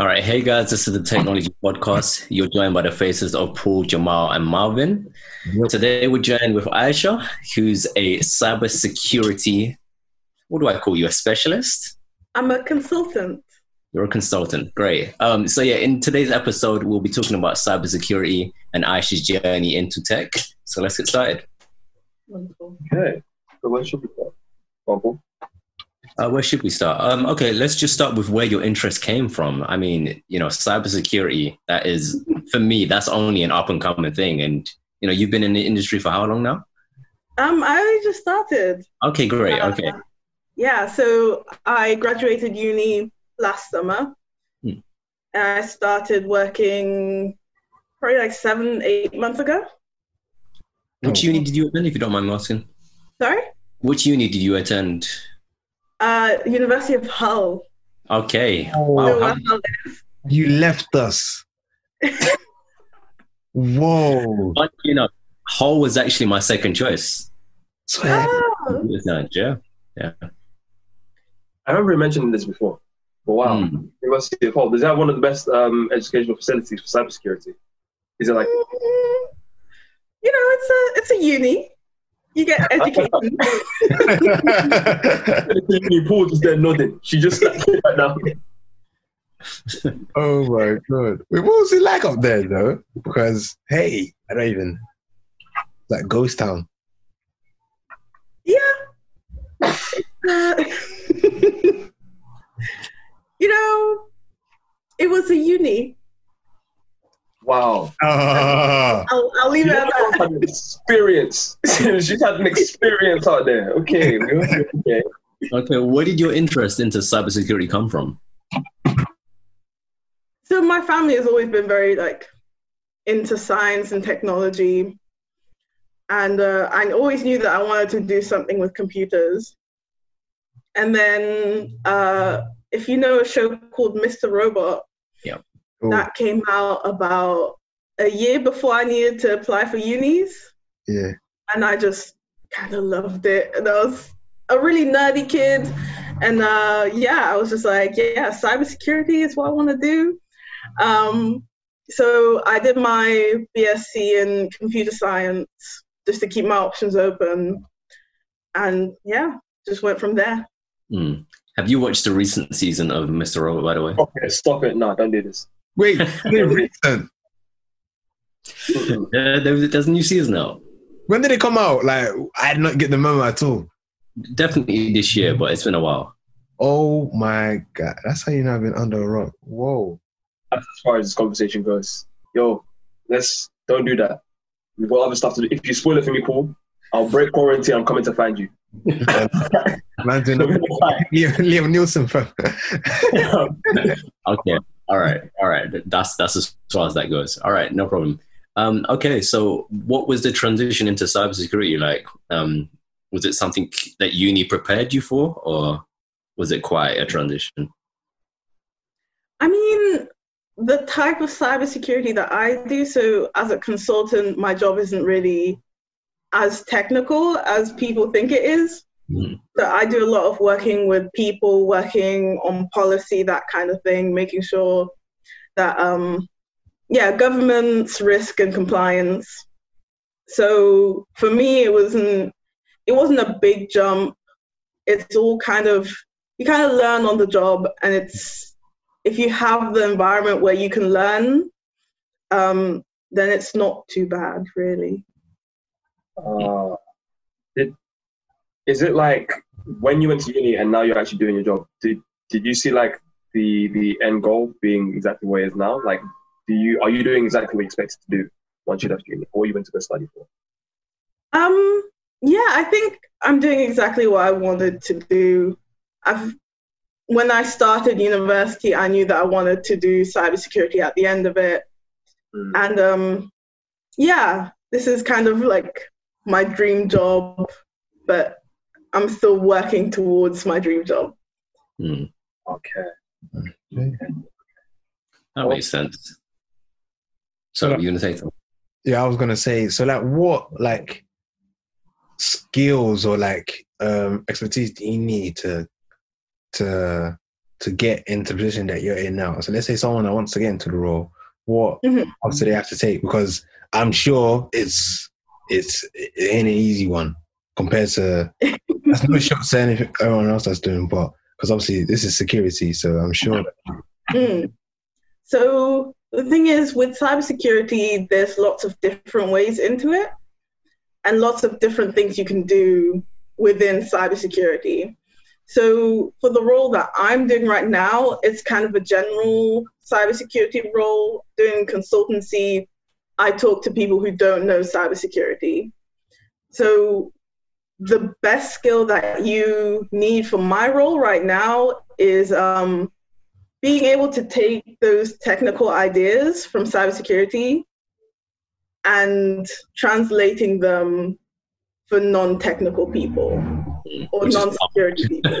All right. Hey, guys, this is the Technology Podcast. You're joined by the faces of Paul, Jamal, and Marvin. Yep. Today, we're joined with Aisha, who's a cybersecurity, what do I call you, a specialist? I'm a consultant. You're a consultant. Great. So, yeah, in today's episode, we'll be talking about cybersecurity and Aisha's journey into tech. So let's get started. Wonderful. Okay. So where should we start? Where should we start? Okay, let's just start with where your interest came from. I mean, you know, cybersecurity, that is, for me, that's only an up-and-coming thing. And, you know, you've been in the industry for how long now? I just started. Okay, great. Okay. Yeah, so I graduated uni last summer. And I started working probably like 7-8 months ago. Which uni did you attend, if you don't mind asking? Sorry? Which uni did you attend? University of Hull. Okay. Wow. You left us. Whoa. But, you know, Hull was actually my second choice. So, yeah. I remember mentioning this before. But wow, University of Hull, is that one of the best educational facilities for cybersecurity? Is it like? You know, it's a uni. You get education. Paul just there nodding. She just sat here right now. Oh my God. What was it like up there though? Because, hey, I don't even. It's like ghost town. Yeah. You know, it was a uni. Wow. I'll leave it at that. Had an experience. She's had an experience out there. Okay. Okay. Where did your interest into cybersecurity come from? So my family has always been very like into science and technology, and I always knew that I wanted to do something with computers. And then if you know a show called Mr. Robot. Yeah. That came out about a year before I needed to apply for unis. Yeah. And I just kind of loved it. And I was a really nerdy kid. And I was just like, yeah, cybersecurity is what I want to do. So I did my BSc in computer science just to keep my options open. And yeah, just went from there. Mm. Have you watched the recent season of Mr. Robot, by the way? Okay, stop it. No, don't do this. Wait, there's a new season out. When did it come out? Like, I did not get the memo at all. Definitely this year, but it's been a while. Oh my God, that's how you know I've been under a rock. Whoa. As far as this conversation goes, yo, don't do that. We've got other stuff to do. If you spoil it for me, Paul, I'll break quarantine. I'm coming to find you. Man, do not Liam Nielsen. Okay. All right. That's as far as that goes. All right, no problem. Okay, so what was the transition into cybersecurity like? Was it something that uni prepared you for, or was it quite a transition? I mean, the type of cybersecurity that I do, so as a consultant, my job isn't really as technical as people think it is. So I do a lot of working with people, working on policy, that kind of thing, making sure that, government's risk and compliance. So for me, it wasn't a big jump. It's all you learn on the job, and it's, if you have the environment where you can learn, then it's not too bad, really. Is it like when you went to uni and now you're actually doing your job, did you see like the end goal being exactly what it is now? Like, are you doing exactly what you expected to do once you left uni or you went to go study for? Yeah, I think I'm doing exactly what I wanted to do. When I started university, I knew that I wanted to do cybersecurity at the end of it. And this is kind of like my dream job, but I'm still working towards my dream job. Okay. That makes sense. So you're going to say something? Yeah, I was going to say, so like what like skills or like expertise do you need to to get into the position that you're in now? So let's say someone that wants to get into the role, what steps do they have to take? Because I'm sure it ain't an easy one compared to, that's no shot to anything everyone else that's doing, but because obviously this is security, so I'm sure. So the thing is, with cybersecurity, there's lots of different ways into it and lots of different things you can do within cybersecurity. So for the role that I'm doing right now, it's kind of a general cybersecurity role, doing consultancy. I talk to people who don't know cybersecurity. So the best skill that you need for my role right now is being able to take those technical ideas from cybersecurity and translating them for non-technical people or non-security people.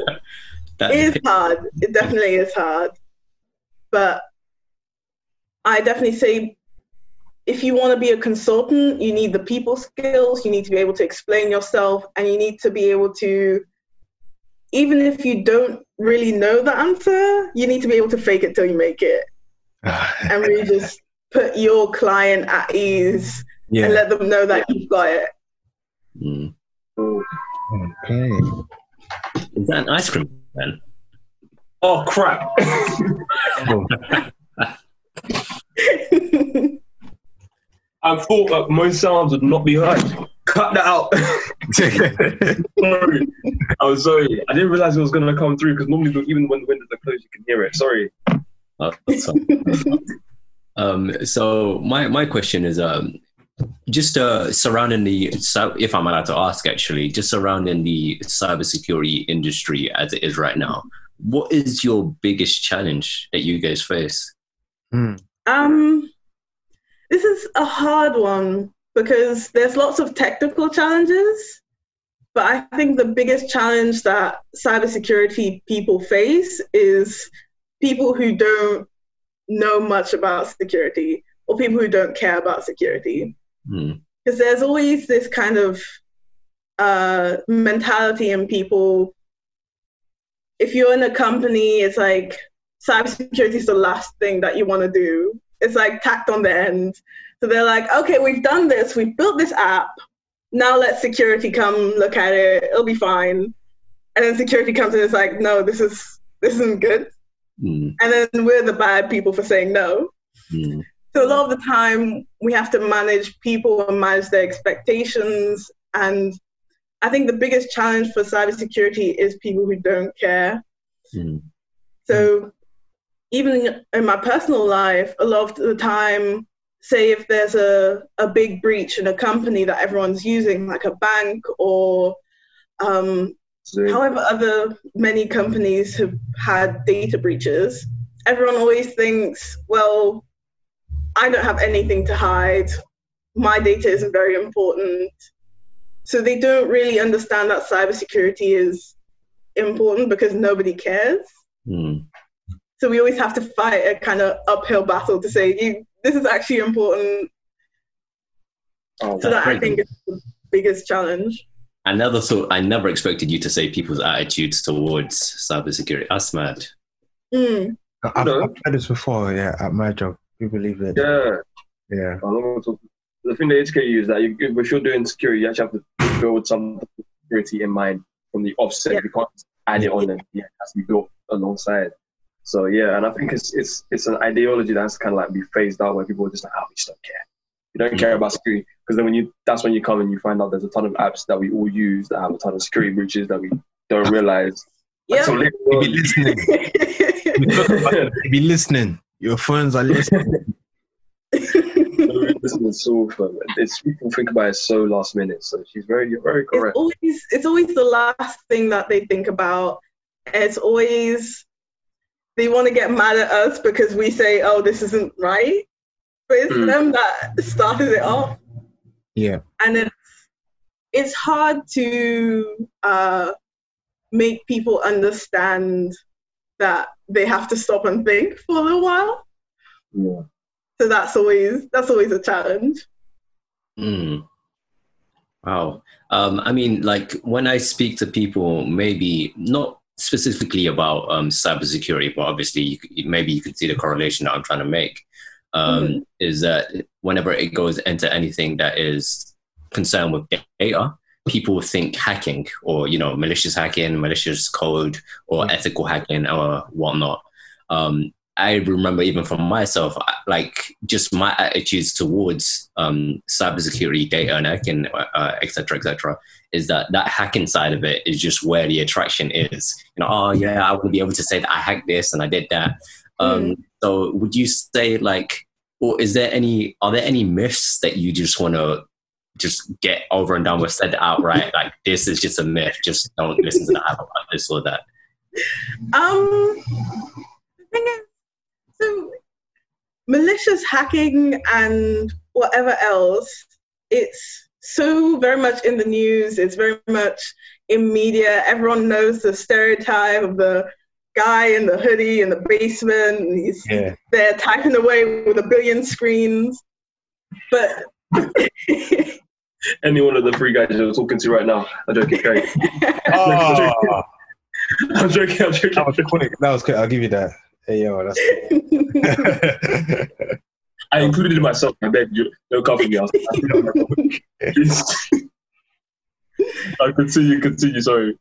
It is hard. It definitely is hard. But I definitely say, if you want to be a consultant, you need the people skills, you need to be able to explain yourself, and you need to be able to, even if you don't really know the answer, you need to be able to fake it till you make it. And really just put your client at ease and let them know that you've got it. Okay. Is that an ice cream then? Oh, crap. I thought that most sounds would not be heard. Cut that out. Sorry. I'm sorry. I didn't realize it was going to come through because normally even when the windows are closed, you can hear it. Sorry. So my question is just surrounding if I'm allowed to ask actually, just surrounding the cybersecurity industry as it is right now, what is your biggest challenge that you guys face? This is a hard one because there's lots of technical challenges, but I think the biggest challenge that cybersecurity people face is people who don't know much about security or people who don't care about security. Because there's always this kind of mentality in people. If you're in a company, it's like cybersecurity is the last thing that you want to do. It's like tacked on the end. So they're like, okay, we've done this. We've built this app. Now let security come look at it. It'll be fine. And then security comes in and it's like, no, this isn't good. And then we're the bad people for saying no. So a lot of the time we have to manage people and manage their expectations. And I think the biggest challenge for cybersecurity is people who don't care. So even in my personal life, a lot of the time, say if there's a big breach in a company that everyone's using, like a bank or however other many companies have had data breaches, everyone always thinks, well, I don't have anything to hide. My data isn't very important. So they don't really understand that cybersecurity is important because nobody cares. So we always have to fight a kind of uphill battle to say, this is actually important. So that I think is the biggest challenge. Another thought, I never expected you to say people's attitudes towards cybersecurity. That's mad. I've heard this before, at my job. People leave it. Yeah. The thing they educate you is that if you're doing security, you actually have to build some security in mind from the offset. You can't add it on and it has to be built alongside. So yeah, and I think it's an ideology that's kind of like be phased out where people are just like, we just don't care. You don't care about security because then that's when you come and you find out there's a ton of apps that we all use that have a ton of security breaches that we don't realize. So be listening. Be listening. Your phones are listening. People think about it so last minute. So you're very correct. It's always the last thing that they think about. It's always. They want to get mad at us because we say, oh, this isn't right. But it's them that started it off. Yeah. And it's hard to make people understand that they have to stop and think for a little while. Yeah. So that's always a challenge. Wow. I mean, like when I speak to people, maybe not specifically about cybersecurity, but obviously maybe you could see the correlation that I'm trying to make, is that whenever it goes into anything that is concerned with data, people think hacking or, you know, malicious hacking, malicious code, or ethical hacking or whatnot. I remember even from myself, like just my attitudes towards cybersecurity, data and hacking, et cetera, is that hacking side of it is just where the attraction is. You know, oh yeah, I want to be able to say that I hacked this and I did that. So would you say like, or are there any myths that you just want to just get over and done with, said outright, like this is just a myth, just don't listen to the hype about this or that? The thing is, so malicious hacking and whatever else, it's so very much in the news, it's very much in media. Everyone knows the stereotype of the guy in the hoodie in the basement, and he's there typing away with 1 billion screens. But any one of the three guys I'm talking to right now, I'm joking. I'm joking. That was quick. I'll give you that. Hey, yo, that's cool. I included it myself. I bet you don't come for me. I continue. Sorry.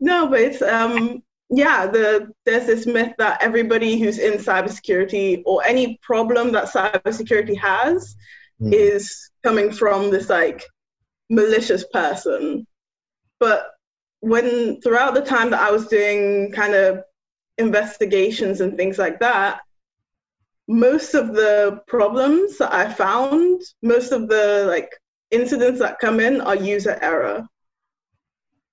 No, but it's there's this myth that everybody who's in cybersecurity or any problem that cybersecurity has is coming from this like malicious person. But when throughout the time that I was doing kind of investigations and things like that, most of the problems that I found, most of the like incidents that come in are user error.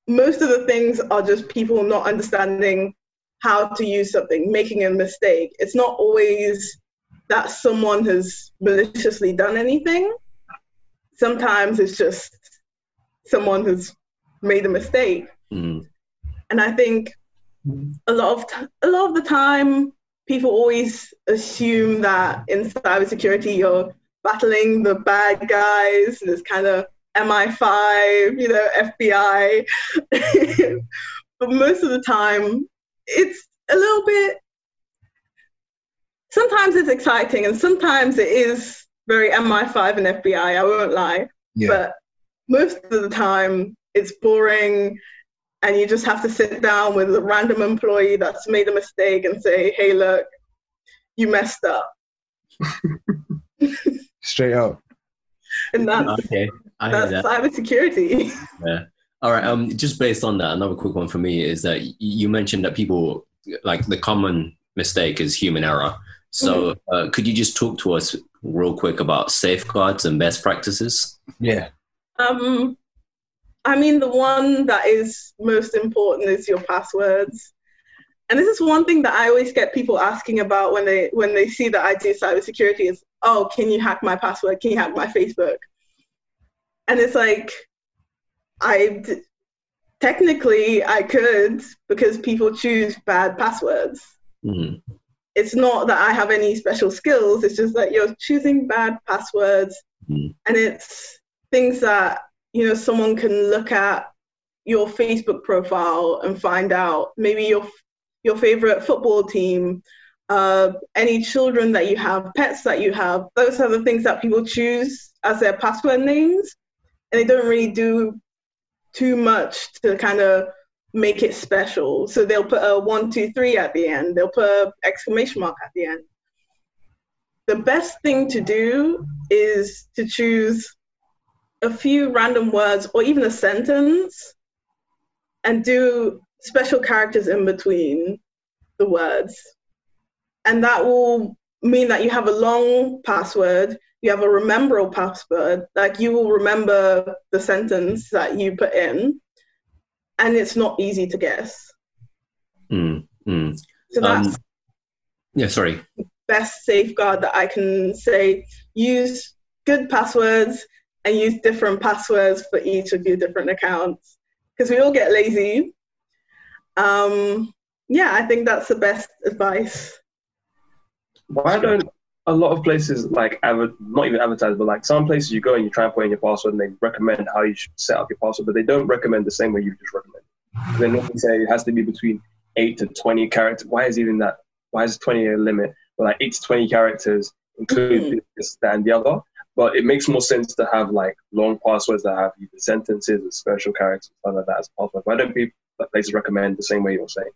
Most of the things are just people not understanding how to use something, making a mistake. It's not always that someone has maliciously done anything. Sometimes it's just someone has made a mistake. And I think a lot of the time, people always assume that in cybersecurity you're battling the bad guys, and it's kind of MI5, you know, FBI. But most of the time, it's a little bit, sometimes it's exciting and sometimes it is very MI5 and FBI, I won't lie. Yeah. But most of the time, it's boring, and you just have to sit down with a random employee that's made a mistake and say, hey, look, you messed up. Straight up. And that's cybersecurity. Yeah. All right. Just based on that, another quick one for me is that you mentioned that people, like the common mistake is human error. So could you just talk to us real quick about safeguards and best practices? Yeah. I mean, the one that is most important is your passwords. And this is one thing that I always get people asking about when they see that I do cybersecurity is, oh, can you hack my password? Can you hack my Facebook? And it's like, technically I could, because people choose bad passwords. It's not that I have any special skills. It's just that you're choosing bad passwords. And it's things that, you know, someone can look at your Facebook profile and find out maybe your favorite football team, any children that you have, pets that you have. Those are the things that people choose as their password names, and they don't really do too much to kind of make it special. So they'll put a 1, 2, 3 at the end. They'll put an exclamation mark at the end. The best thing to do is to choose a few random words or even a sentence and do special characters in between the words. And that will mean that you have a long password, you have a rememberable password, like you will remember the sentence that you put in, and it's not easy to guess. So that's the best safeguard that I can say. Use good passwords and use different passwords for each of your different accounts, because we all get lazy. I think that's the best advice. Why don't a lot of places, like, not even advertise, but like some places you go and you try and put in your password and they recommend how you should set up your password, but they don't recommend the same way you just recommend. They normally say it has to be between 8 to 20 characters. Why is even that? Why is 20 a limit? Well, like 8 to 20 characters include this, that, and the other. But it makes more sense to have like long passwords that have either sentences or special characters, stuff like that as passwords. Why don't people at places recommend the same way you're saying?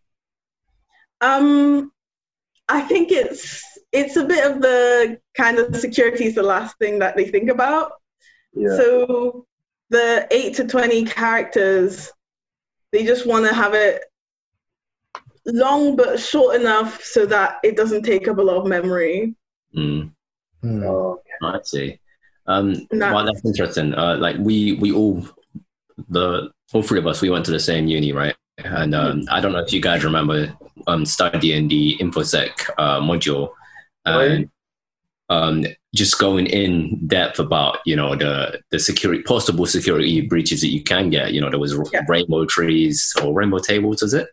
I think it's a bit of the kind of security is the last thing that they think about. Yeah. So the 8 to 20 characters, they just want to have it long but short enough so that it doesn't take up a lot of memory. I see. Well, that's interesting. Like we all three of us, we went to the same uni, right? And I don't know if you guys remember studying the InfoSec module, and just going in depth about, you know, the security, possible security breaches that you can get. You know, there was rainbow trees or rainbow tables, is it?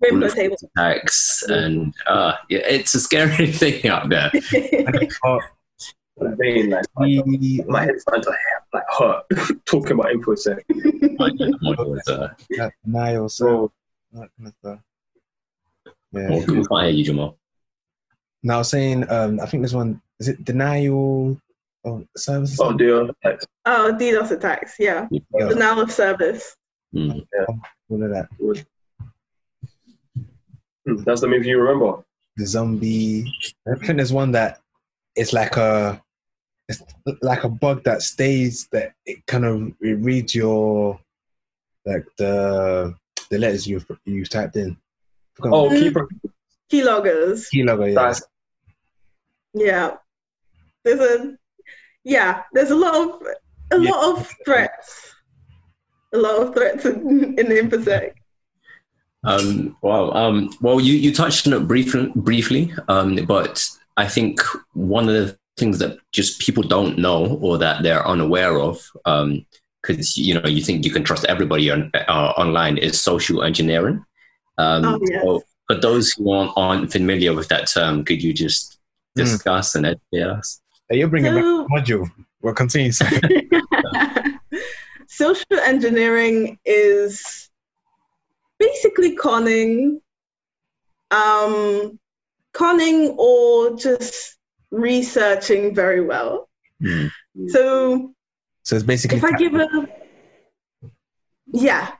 Rainbow tables attacks, and yeah, it's a scary thing out there. What I mean, like, my head's starting to hurt talking about InfoSec. We can't hear you, Jamal. No, I was saying, I think there's one, is it denial of service? Oh, DDoS attacks. Oh, DDoS attacks, yeah. Denial of service. All of that. That's the movie you remember. The zombie. I think there's one that it's like a bug that stays, that it kind of reads your, like the letters you've typed in. Oh, keyloggers. Keylogger, yeah. Nice. Yeah. There's a lot of threats. A lot of threats in the InfoSec. Well, you touched on it briefly, but I think one of the things that just people don't know or that they're unaware of, because, you know, you think you can trust everybody online, is social engineering. So for those who aren't familiar with that term, could you just discuss and educate us? You're bringing back the module. We'll continue. Social engineering is basically conning, or just researching very well. So it's basically, if I give a, yeah,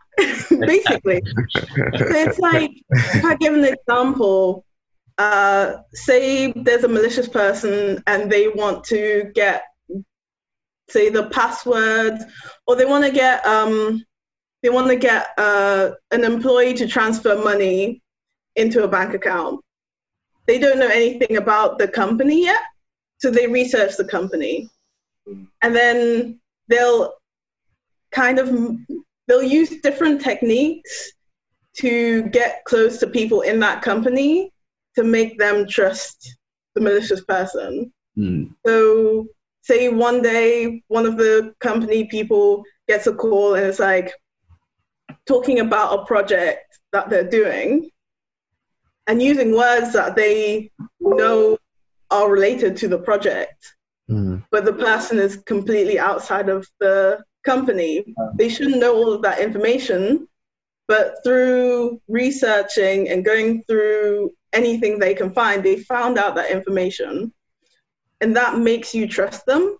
basically. So it's like, if I give an example, say there's a malicious person and they want to get, say, the password, or they want to get an employee to transfer money into a bank account. They don't know anything about the company yet, so they research the company. And then they'll use different techniques to get close to people in that company to make them trust the malicious person. So say one day, one of the company people gets a call and it's like talking about a project that they're doing, and using words that they know are related to the project, but the person is completely outside of the company. They shouldn't know all of that information, but through researching and going through anything they can find, they found out that information. And that makes you trust them,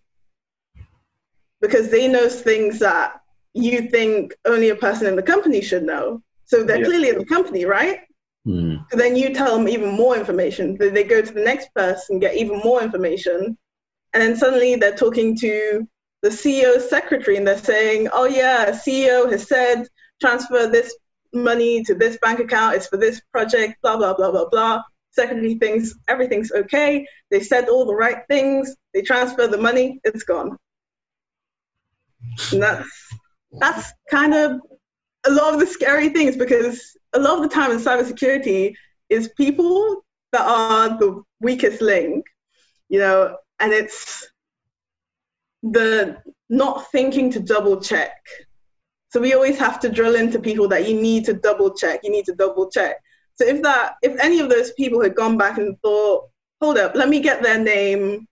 because they know things that you think only a person in the company should know. So they're clearly in the company, right? So then you tell them even more information. They go to the next person, get even more information. And then suddenly they're talking to the CEO's secretary and they're saying, oh yeah, CEO has said, transfer this money to this bank account. It's for this project, blah, blah, blah, blah, blah. Secretary thinks everything's okay. They said all the right things. They transfer the money. It's gone. And that's kind of a lot of the scary things, because a lot of the time in cybersecurity is people that are the weakest link, you know, and it's the not thinking to double check. So we always have to drill into people that you need to double check. So if any of those people had gone back and thought, hold up, let me get their name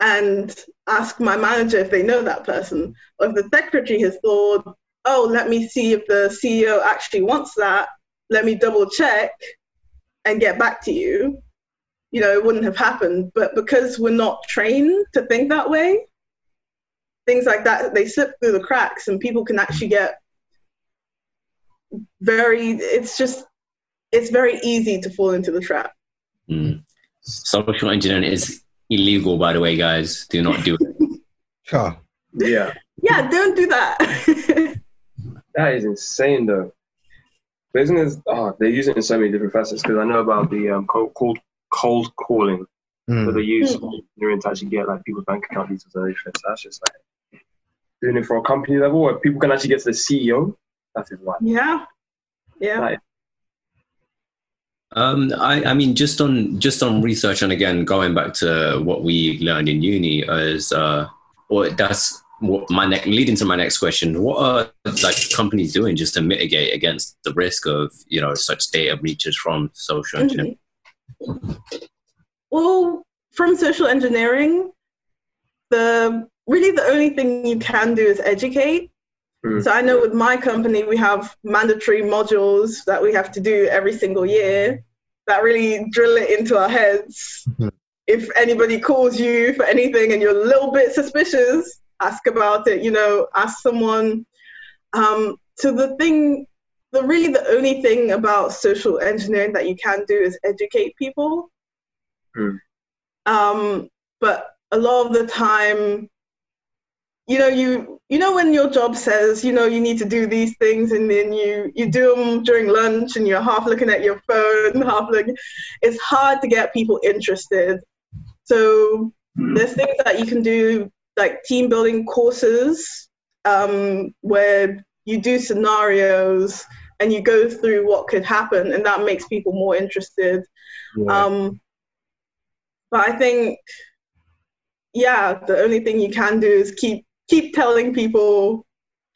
and ask my manager if they know that person, or if the secretary has thought, oh, let me see if the CEO actually wants that, let me double check and get back to you, you know, it wouldn't have happened. But because we're not trained to think that way, things like that, they slip through the cracks, and people can actually get very, it's very easy to fall into the trap. Mm. Social engineering is illegal, by the way, guys. Do not do it. Huh. Yeah. Yeah, don't do that. That is insane, though. But isn't it, oh, they use it in so many different facets, because I know about the cold calling. Mm. So they use engineering to actually get like people's bank account details and everything. So that's just like doing it for a company level where people can actually get to the CEO. That is wild. Yeah. Yeah. I mean, just on research, and again, going back to what we learned in uni is, well, that's what leading to my next question. What are like companies doing just to mitigate against the risk of, you know, such data breaches from social engineering? Well, from social engineering, the only thing you can do is educate. So I know with my company, we have mandatory modules that we have to do every single year that really drill it into our heads. Mm-hmm. If anybody calls you for anything and you're a little bit suspicious, ask about it, you know, ask someone. So the only thing about social engineering that you can do is educate people. Mm. But a lot of the time, you know, you know when your job says, you know, you need to do these things, and then you do them during lunch and you're half looking at your phone, it's hard to get people interested. So there's things that you can do, like team building courses, where you do scenarios and you go through what could happen, and that makes people more interested. Yeah. But I think, yeah, the only thing you can do is keep telling people,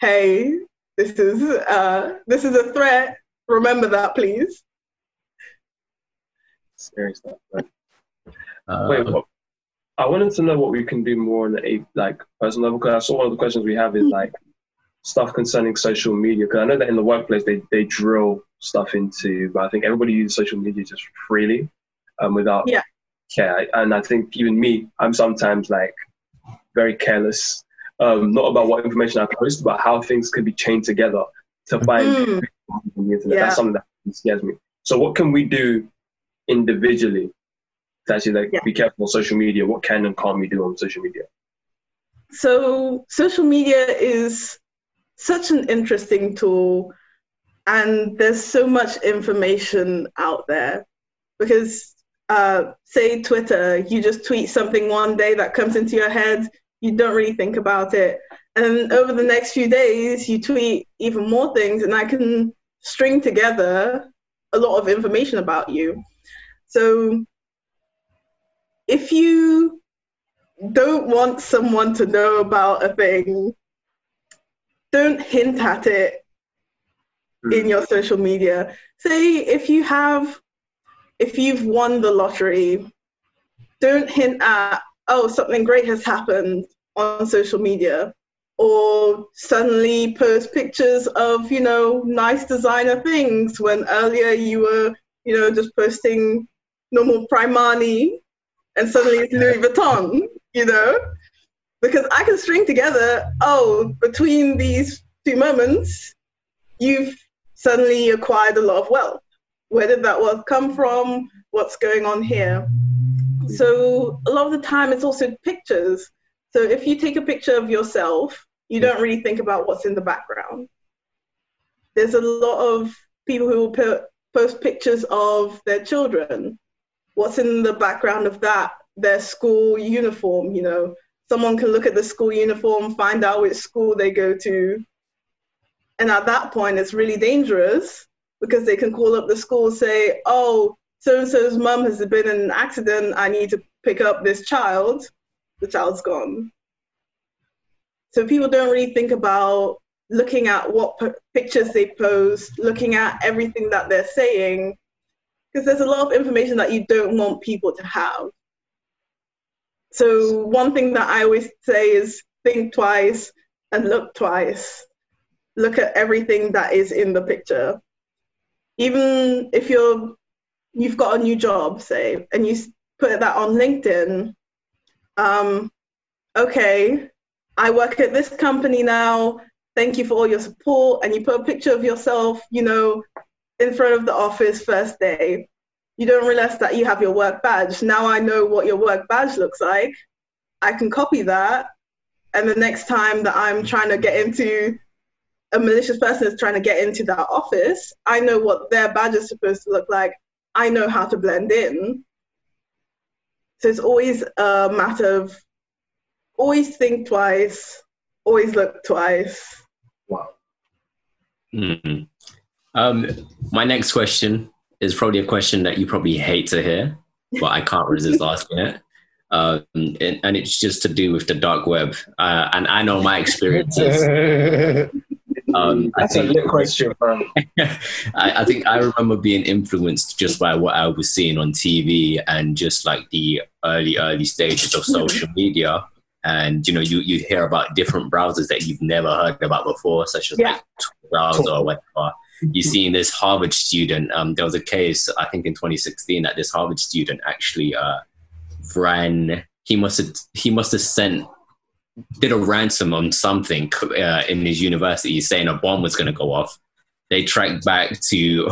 hey, this is a threat. Remember that, please. Seriously. Wait, what? I wanted to know what we can do more on a personal level, because I saw one of the questions we have is like stuff concerning social media. Because I know that in the workplace they drill stuff into, but I think everybody uses social media just freely, without care. And I think even me, I'm sometimes like very careless. Not about what information I post, but how things could be chained together to find people on the internet. Yeah. That's something that scares me. So what can we do individually to actually be careful on social media? What can and can't we do on social media? So social media is such an interesting tool, and there's so much information out there, because say Twitter, you just tweet something one day that comes into your head, you don't really think about it. And over the next few days, you tweet even more things, and I can string together a lot of information about you. So if you don't want someone to know about a thing, don't hint at it in your social media. Say if you've won the lottery, don't hint at, oh, something great has happened on social media, or suddenly post pictures of, you know, nice designer things when earlier you were, you know, just posting normal Primani, and suddenly it's Louis Vuitton, you know, because I can string together, oh, between these 2 moments, you've suddenly acquired a lot of wealth. Where did that wealth come from? What's going on here? So a lot of the time it's also pictures. So if you take a picture of yourself, you don't really think about what's in the background. There's a lot of people who will post pictures of their children. What's in the background of that? Their school uniform, you know. Someone can look at the school uniform, find out which school they go to. And at that point, it's really dangerous, because they can call up the school, say, oh, so-and-so's mum has been in an accident, I need to pick up this child. The child's gone. So people don't really think about looking at what pictures they post, looking at everything that they're saying, because there's a lot of information that you don't want people to have. So one thing that I always say is think twice and look twice. Look at everything that is in the picture. even if you've got a new job, say, and you put that on LinkedIn, okay, I work at this company now, thank you for all your support, and you put a picture of yourself, you know, in front of the office first day, you don't realize that you have your work badge. Now I know what your work badge looks like. I can copy that. And the next time that I'm trying to get into, a malicious person is trying to get into that office, I know what their badge is supposed to look like. I know how to blend in. So it's always a matter of always think twice, always look twice. Wow. Mm-hmm. My next question is probably a question that you probably hate to hear, but I can't resist asking it. And it's just to do with the dark web. And I know my experiences. That's a lit question, bro. I think I remember being influenced just by what I was seeing on TV and just like the early stages of social media. And, you know, you hear about different browsers that you've never heard about before, such as like Tor browser or whatever. You're seeing this Harvard student. There was a case, I think, in 2016 that this Harvard student actually did a ransom on something in his university, saying a bomb was going to go off. They tracked back to,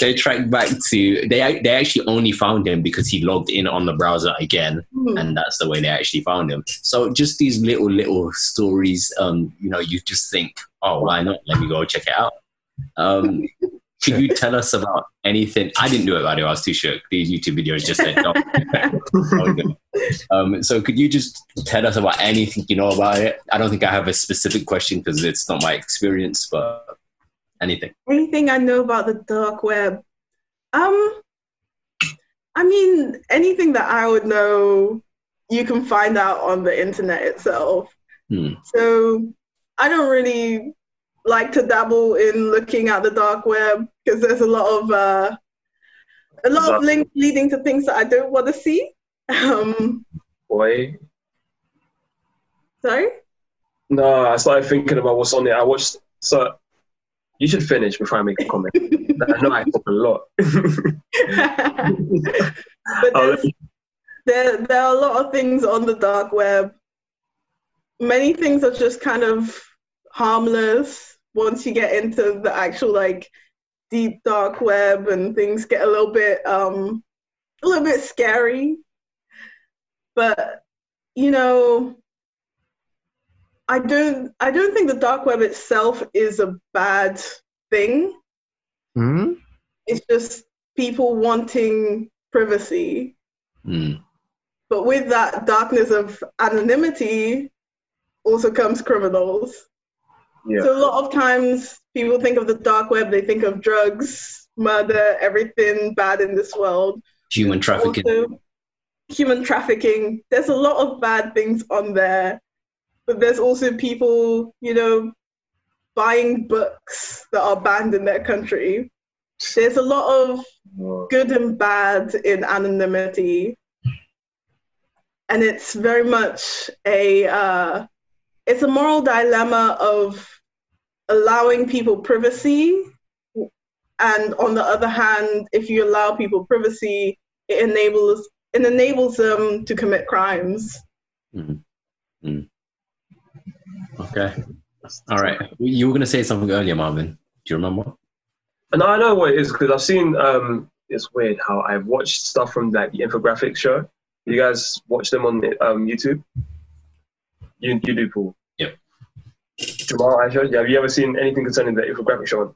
they actually only found him because he logged in on the browser again. Mm-hmm. And that's the way they actually found him. So just these little stories, you know, you just think, oh, why not? Let me go check it out. Could you tell us about anything? I didn't do it, by the way. I was too shook. These YouTube videos just said no. So could you just tell us about anything you know about it? I don't think I have a specific question because it's not my experience, but anything. Anything I know about the dark web? I mean, anything that I would know, you can find out on the internet itself. So I don't really like to dabble in looking at the dark web because there's a lot of links leading to things that I don't want to see. Sorry? No, I started thinking about what's on there. I watched, so you should finish before I make a comment. I know I talk a lot. But there are a lot of things on the dark web. Many things are just kind of harmless once you get into the actual like deep dark web, and things get a little bit scary. But you know, I don't think the dark web itself is a bad thing. Mm-hmm. It's just people wanting privacy. Mm. But with that darkness of anonymity also comes criminals. Yeah. So a lot of times people think of the dark web, they think of drugs, murder, everything bad in this world. Human trafficking. Also, human trafficking. There's a lot of bad things on there. But there's also people, you know, buying books that are banned in their country. There's a lot of good and bad in anonymity. And it's very much it's a moral dilemma of allowing people privacy, and on the other hand, if you allow people privacy, it enables them to commit crimes. Mm-hmm. Okay. All right. You were going to say something earlier, Marvin. Do you remember? No, I know what it is because I've seen, it's weird how I've watched stuff from like the Infographics show. You guys watch them on YouTube? You do, Paul. Yeah. Jamal, Aisha, have you ever seen anything concerning the infographic show?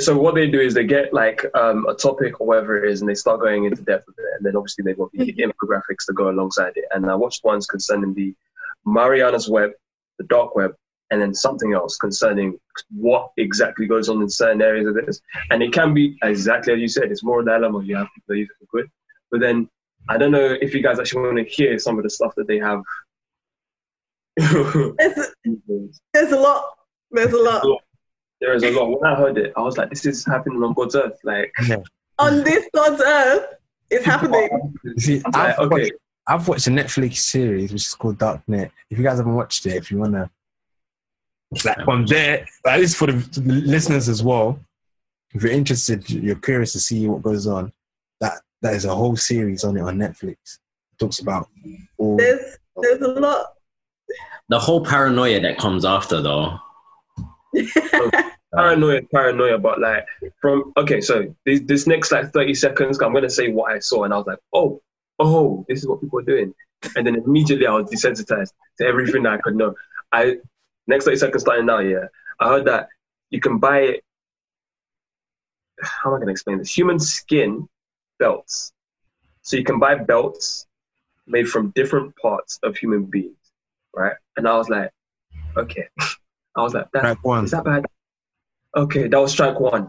So what they do is they get like a topic or whatever it is, and they start going into depth with it, and then obviously they want the infographics to go alongside it. And I watched ones concerning the Mariana's web, the dark web, and then something else concerning what exactly goes on in certain areas of this. And it can be exactly as you said, it's more a dilemma. You have to use it for good. But then I don't know if you guys actually want to hear some of the stuff that they have. There's a lot. There is a lot. When I heard it, I was like, this is happening on God's earth. Like, on this God's earth, it's happening. See, I've watched a Netflix series which is called Darknet. If you guys haven't watched it, if you want to, like, from there, at least for the listeners as well, if you're interested, you're curious to see what goes on, that is a whole series on it on Netflix. It talks about all... There's a lot. The whole paranoia that comes after, though. Paranoia, but like from, okay, so this next like 30 seconds, I'm going to say what I saw, and I was like, oh, this is what people are doing. And then immediately I was desensitized to everything that I could know. Next 30 seconds starting now, yeah. I heard that you can buy, how am I going to explain this? Human skin belts. So you can buy belts made from different parts of human beings, right? And I was like, okay. I was like, that's one. Is that bad? Okay, that was strike one.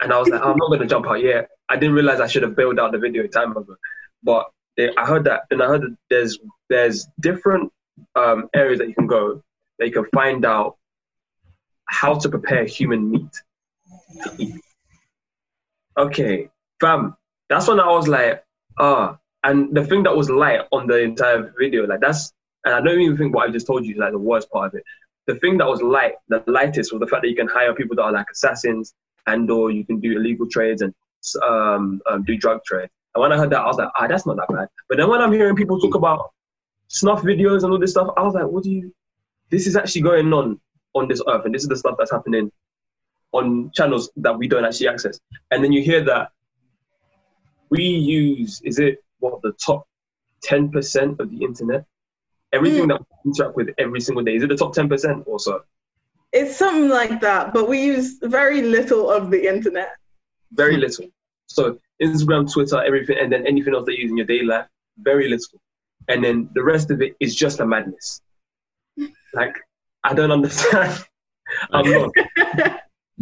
And I was like, I'm not going to jump out yet. I didn't realize I should have bailed out the video time ago. But I heard that, and I heard that there's different areas that you can go, that you can find out how to prepare human meat to eat. Okay, fam, that's when I was like, ah. And the thing that was light on the entire video, like that's, and I don't even think what I just told you is like the worst part of it. The thing that was light, the lightest, was the fact that you can hire people that are like assassins, and or you can do illegal trades and do drug trade. And when I heard that, I was like, ah, that's not that bad. But then when I'm hearing people talk about snuff videos and all this stuff, I was like, this is actually going on this earth, and this is the stuff that's happening on channels that we don't actually access. And then you hear that we use, is it what, the top 10% of the internet? Everything that we interact with every single day, is it the top 10% or so? It's something like that, but we use very little of the internet. Very little. So Instagram, Twitter, everything, and then anything else that you use in your daily life, very little. And then the rest of it is just a madness. Like, I don't understand. I'm not.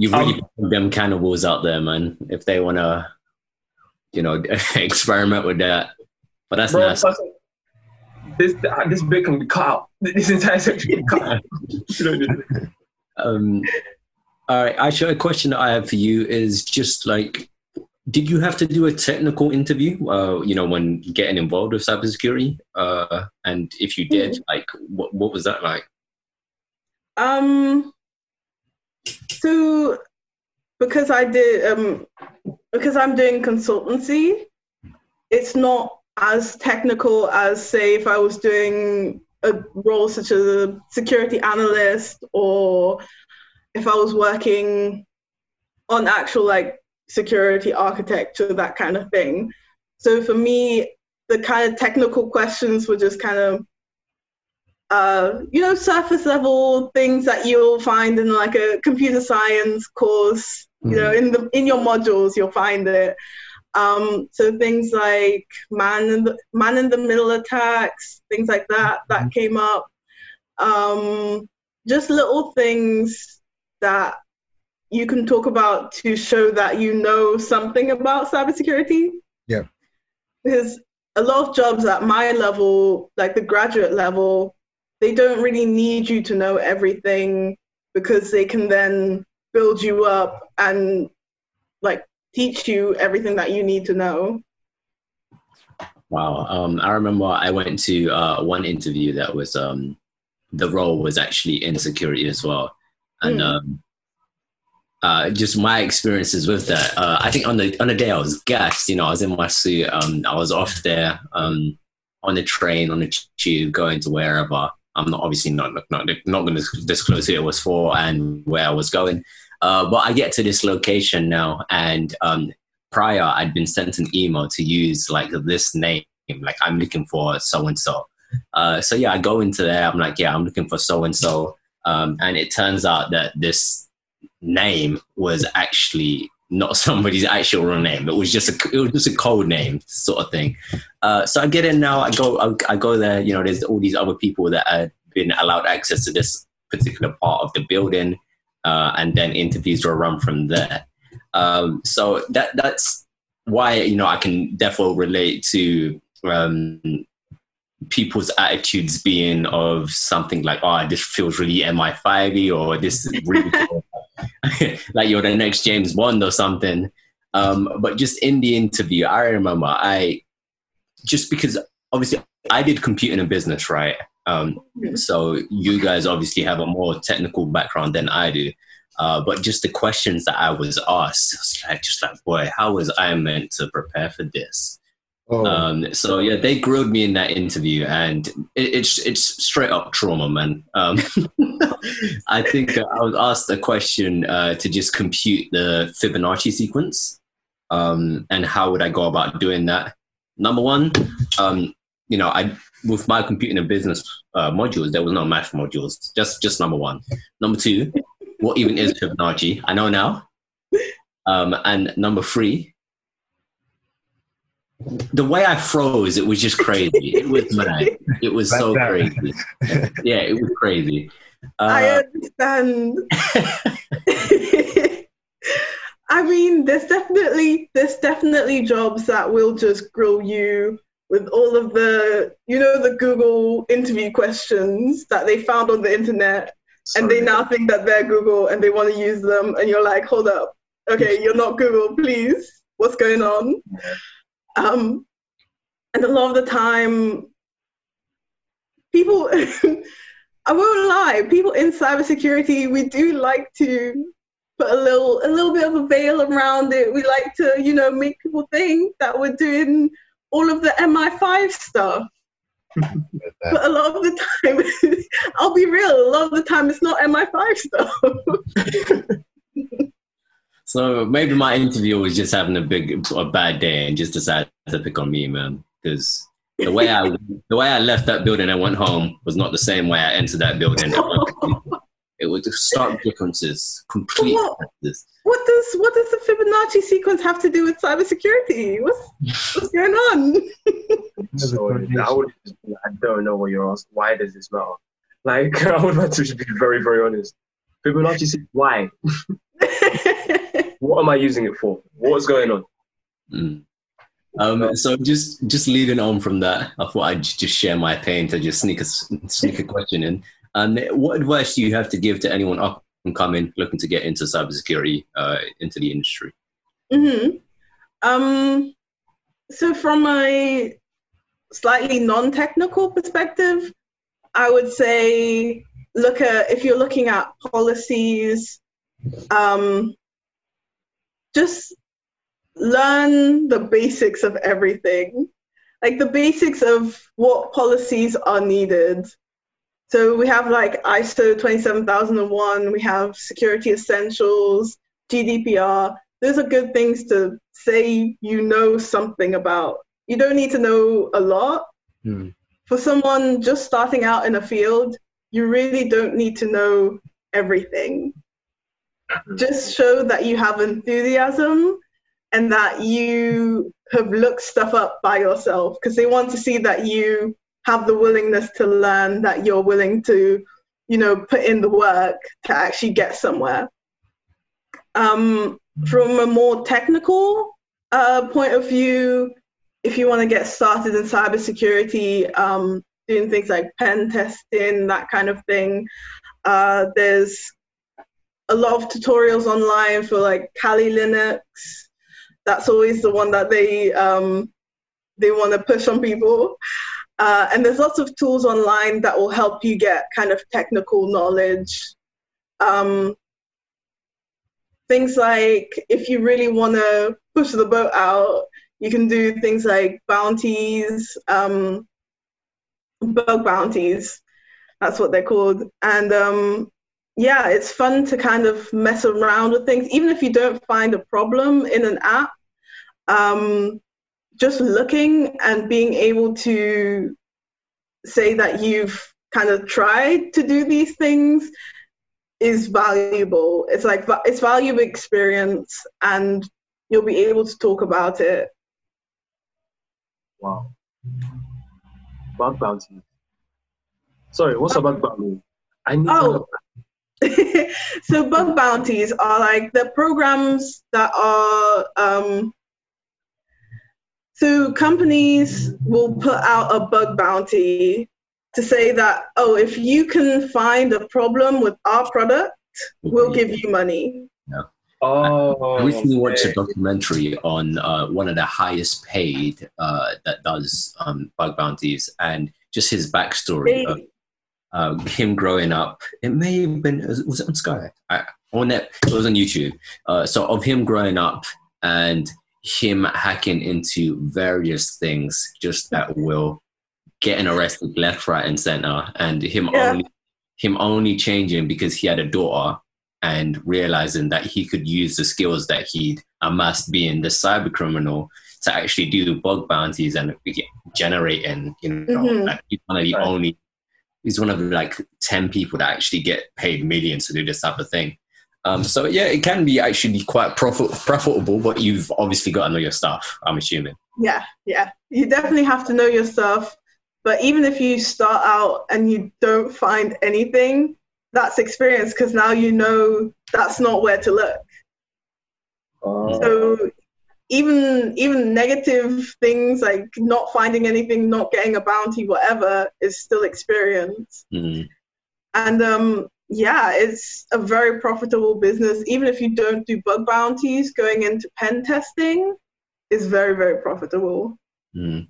You've really put them cannibals out there, man, if they want to, you know, experiment with that. But that's nasty. This bit can be cut out. This entire section can be cut out. All right, Aisha, a question that I have for you is just like, did you have to do a technical interview, you know, when getting involved with cybersecurity? And if you did, like, what was that like? So, because I'm doing consultancy, it's not as technical as, say, if I was doing a role such as a security analyst, or if I was working on actual, like, security architecture, that kind of thing. So for me, the kind of technical questions were just kind of, you know, surface level things that you'll find in like a computer science course, you know, in your modules, you'll find it. So things like man in the middle attacks, things like that came up. Just little things that you can talk about to show that you know something about cybersecurity. Yeah. Because a lot of jobs at my level, like the graduate level, they don't really need you to know everything, because they can then build you up and like teach you everything that you need to know. Wow. I remember I went to one interview that was, the role was actually in security as well. And, just my experiences with that. I think on the day I was gassed, you know, I was in my suit. I was off there on the train, on the tube, going to wherever. I'm not obviously not going to disclose who it was for and where I was going. But I get to this location now, and prior I'd been sent an email to use like this name, like I'm looking for so and so. So yeah, I go into there. I'm like, yeah, I'm looking for so and so, and it turns out that this name was actually not somebody's actual real name. It was just a code name sort of thing. So I get in now. I go there. You know, there's all these other people that had been allowed access to this particular part of the building, and then interviews were run from there. So that's why, you know, I can therefore relate to people's attitudes being of something like, oh, this feels really MI5-y, or this is really cool. Like you're the next James Bond or something. But just in the interview, I remember just because obviously I did computing and business, right? So you guys obviously have a more technical background than I do. But just the questions that I was asked, I was like, boy, how was I meant to prepare for this? Oh. So yeah, they grilled me in that interview, and it's straight up trauma, man. I think I was asked a question to just compute the Fibonacci sequence, and how would I go about doing that? Number one, you know, with my computing and business modules, there was no math modules. Just number one. Number two, what even is Fibonacci? I know now. And number three, the way I froze, it was just crazy. It was mad. It was so crazy. Yeah, it was crazy. I understand. I mean, there's definitely jobs that will just grill you with all of the, you know, the Google interview questions that they found on the internet, and they now think that they're Google and they want to use them, and you're like, hold up, okay, you're not Google, please. What's going on? And a lot of the time, people, I won't lie, people in cybersecurity, we do like to put a little bit of a veil around it. We like to, you know, make people think that we're doing all of the MI5 stuff. But a lot of the time, I'll be real, a lot of the time it's not MI5 stuff. So maybe my interviewer was just having a bad day and just decided to pick on me, man. Because the way I left that building and went home was not the same way I entered that building. It was stark differences, complete differences. What does the Fibonacci sequence have to do with cybersecurity? What's going on? So, I don't know what you're asking. Why does this matter? Like, I would like to be very, very honest. Fibonacci sequence, why? What am I using it for? What's going on? Mm. So just leading on from that, I thought I'd just share my pain to just sneak a question in. What advice do you have to give to anyone up and coming looking to get into cybersecurity, into the industry? Mm-hmm. So from a slightly non-technical perspective, I would say if you're looking at policies, just learn the basics of everything, like the basics of what policies are needed. So we have like ISO 27001, we have security essentials, GDPR. Those are good things to say you know something about. You don't need to know a lot. Mm. For someone just starting out in a field, you really don't need to know everything. Just show that you have enthusiasm and that you have looked stuff up by yourself, because they want to see that you have the willingness to learn, that you're willing to, you know, put in the work to actually get somewhere. From a more technical point of view, if you want to get started in cybersecurity, doing things like pen testing, that kind of thing, there's a lot of tutorials online for like Kali Linux. That's always the one that they want to push on people. And there's lots of tools online that will help you get kind of technical knowledge. Things like, if you really want to push the boat out, you can do things like bounties, bug bounties. That's what they're called. And yeah, it's fun to kind of mess around with things. Even if you don't find a problem in an app, just looking and being able to say that you've kind of tried to do these things is valuable. It's like, it's valuable experience, and you'll be able to talk about it. Wow. Bug bounty. Sorry, what's a bug bounty? So bug bounties are like the programs that are, so companies will put out a bug bounty to say that, oh, if you can find a problem with our product, we'll give you money. Yeah. Oh, I recently watched a documentary on one of the highest paid that does bug bounties, and just his backstory of him growing up. It may have been, was it on Sky? I on that, it was on YouTube. So of him growing up and him hacking into various things just at will, getting arrested left, right, and center, and him only changing because he had a daughter and realizing that he could use the skills that he'd amassed being the cyber criminal to actually do bug bounties and generating, you know, like he's one of the only, he's one of like 10 people that actually get paid millions to do this type of thing. So yeah, it can be actually quite profitable, but you've obviously got to know your stuff, I'm assuming. Yeah. You definitely have to know your stuff. But even if you start out and you don't find anything, that's experience, because now you know that's not where to look. So even negative things like not finding anything, not getting a bounty, whatever, is still experience. And yeah, it's a very profitable business. Even if you don't do bug bounties, going into pen testing is very, very profitable. I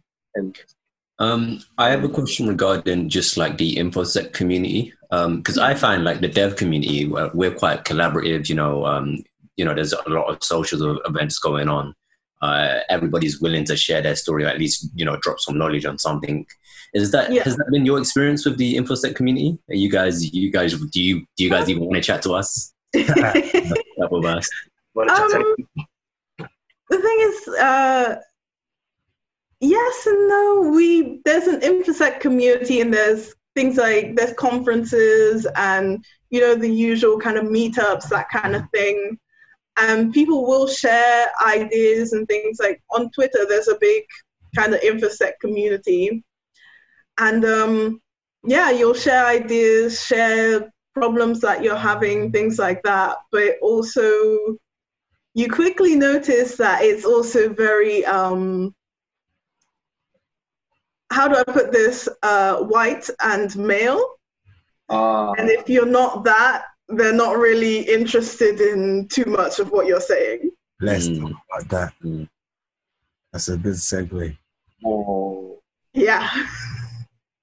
have a question regarding just like the InfoSec community, because I find like the dev community, we're quite collaborative, you know, there's a lot of social events going on. Everybody's willing to share their story, or at least, you know, drop some knowledge on something. Has that been your experience with the InfoSec community? Are do you guys even want to chat to us? The thing is, yes and no. There's an InfoSec community, and there's things like there's conferences and, you know, the usual kind of meetups, that kind of thing. And people will share ideas and things like on Twitter. There's a big kind of InfoSec community. And yeah, you'll share ideas, share problems that you're having, things like that. But also, you quickly notice that it's also very, how do I put this, white and male. And if you're not that, they're not really interested in too much of what you're saying. Let's talk about that. That's a good segue. Oh. Yeah.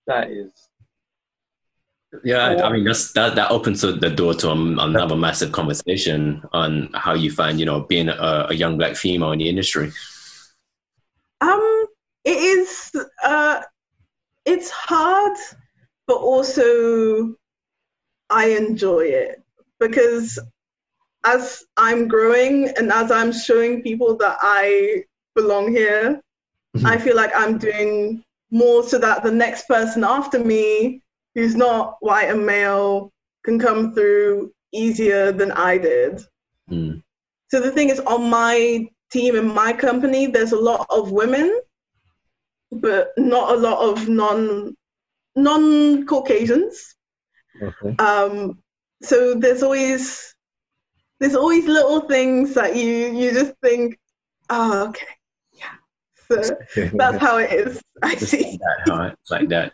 That is. Yeah, I mean, that opens the door to another massive conversation on how you find, you know, being a young black female in the industry. It is, it's hard, but also I enjoy it, because as I'm growing and as I'm showing people that I belong here, I feel like I'm doing more so that the next person after me who's not white and male can come through easier than I did. So the thing is, on my team and my company, there's a lot of women, but not a lot of non-Caucasians. Okay. So there's always little things that you just think, oh, okay, yeah. So that's how it is. I see. Like that.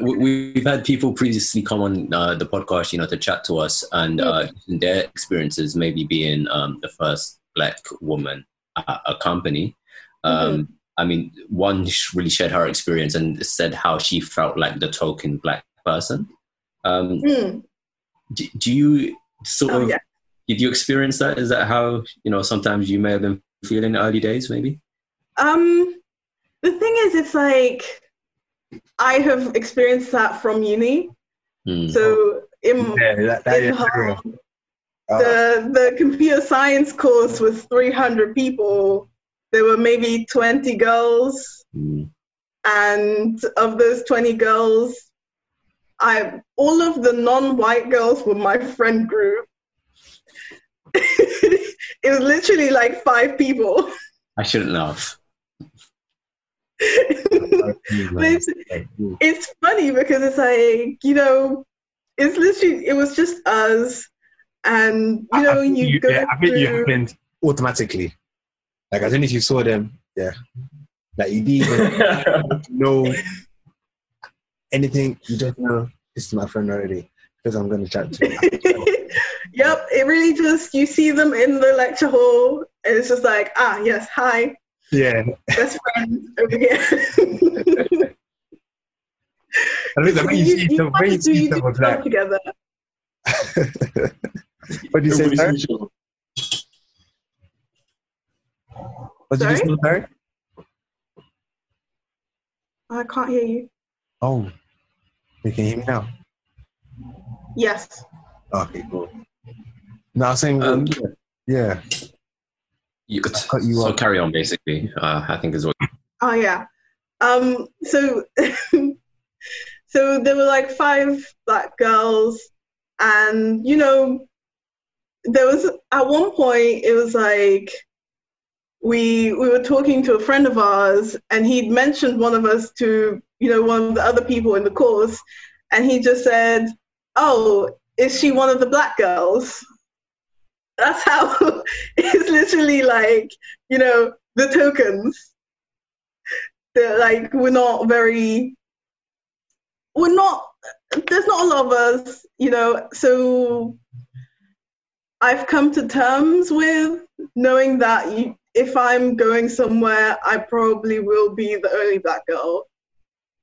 We've had people previously come on the podcast, you know, to chat to us, and their experiences, maybe being the first black woman at a company. I mean, one really shared her experience and said how she felt like the token black person. Did you experience that? Is that how, you know, sometimes you may have been feeling early days, maybe? The thing is, it's like, I have experienced that from uni. So in Hull, the computer science course was 300 people. There were maybe 20 girls. And of those 20 girls, all of the non-white girls were my friend group. It was literally like 5 people. I shouldn't laugh. But it's funny, because it's like, you know, it's literally, it was just us, and you know, you happened automatically. Like, I don't know if you saw them, yeah. Like, you didn't know anything, you just know this is my friend already, because I'm going to chat to you. Yep, it really just, you see them in the lecture hall, and it's just like, ah, yes, hi. Yeah. Best friend over here. I mean, you see them together. What did you say, sir? What did you say, sir? I can't hear you. Oh, you can hear me now? Yes. Okay, cool. No, I'm saying, yeah. So carry on, basically. I think is what. Oh yeah. So there were like 5 black girls, and you know, there was at one point it was like we were talking to a friend of ours, and he'd mentioned one of us to one of the other people in the course, and he just said, "Oh, is she one of the black girls?" That's how it's literally like, the tokens. They're like, there's not a lot of us, so I've come to terms with knowing that if I'm going somewhere, I probably will be the only black girl.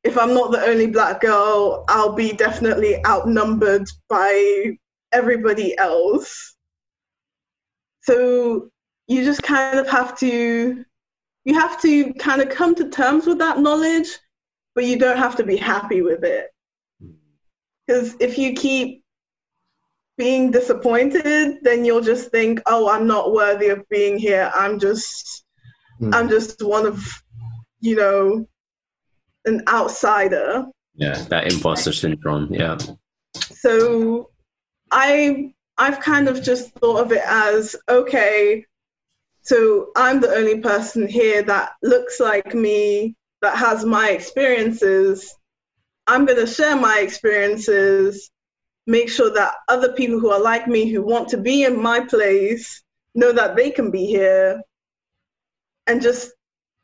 If I'm not the only black girl, I'll be definitely outnumbered by everybody else. So you just kind of have to kind of come to terms with that knowledge, but you don't have to be happy with it. Because if you keep being disappointed, then you'll just think, oh, I'm not worthy of being here. I'm just one of, an outsider. Yeah, that imposter syndrome, yeah. So I've kind of just thought of it as, okay, so I'm the only person here that looks like me, that has my experiences. I'm going to share my experiences, make sure that other people who are like me, who want to be in my place, know that they can be here, and just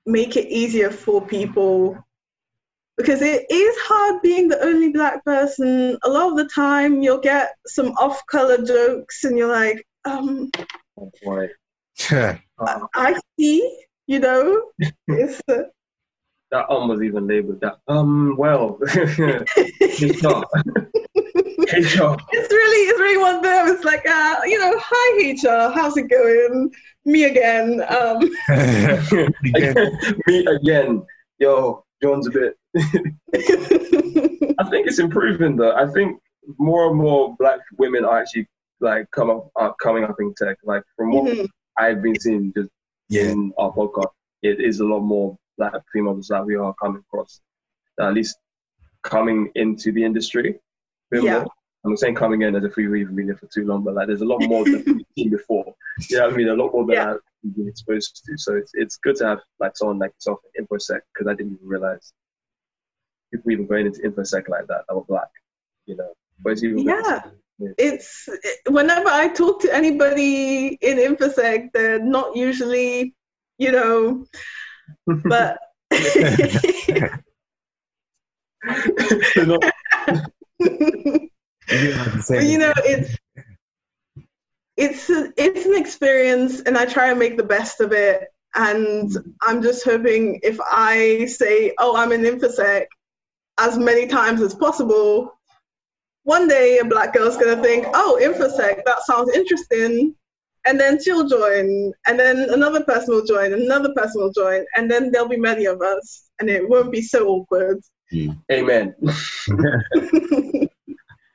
make it easier for people. Because it is hard being the only black person. A lot of the time you'll get some off-color jokes and you're like, oh boy. I see, It's, that was even labeled that. Well, HR. It's really one of them. It's like, hi HR, how's it going? Me again. Me again. Yo, John's a bit. I think it's improving though. I think more and more black women are actually like coming up in tech. Like from what I've been seeing just in our podcast, it is a lot more black females that we are coming across. At least coming into the industry. Yeah. I'm saying coming in as if we've been there for too long, but like there's a lot more than we've seen before. You know what I mean? A lot more than I've been exposed to. So it's good to have like someone like yourself in InfoSec, because I didn't even realize if we were going into InfoSec like that, that were black, But it's even whenever I talk to anybody in InfoSec, they're not usually, but it's an experience, and I try and make the best of it. And I'm just hoping if I say, oh, I'm in InfoSec, as many times as possible, one day a black girl's going to think, oh, InfoSec, that sounds interesting, and then she'll join, and then another person will join, another person will join, and then there'll be many of us, and it won't be so awkward. Amen.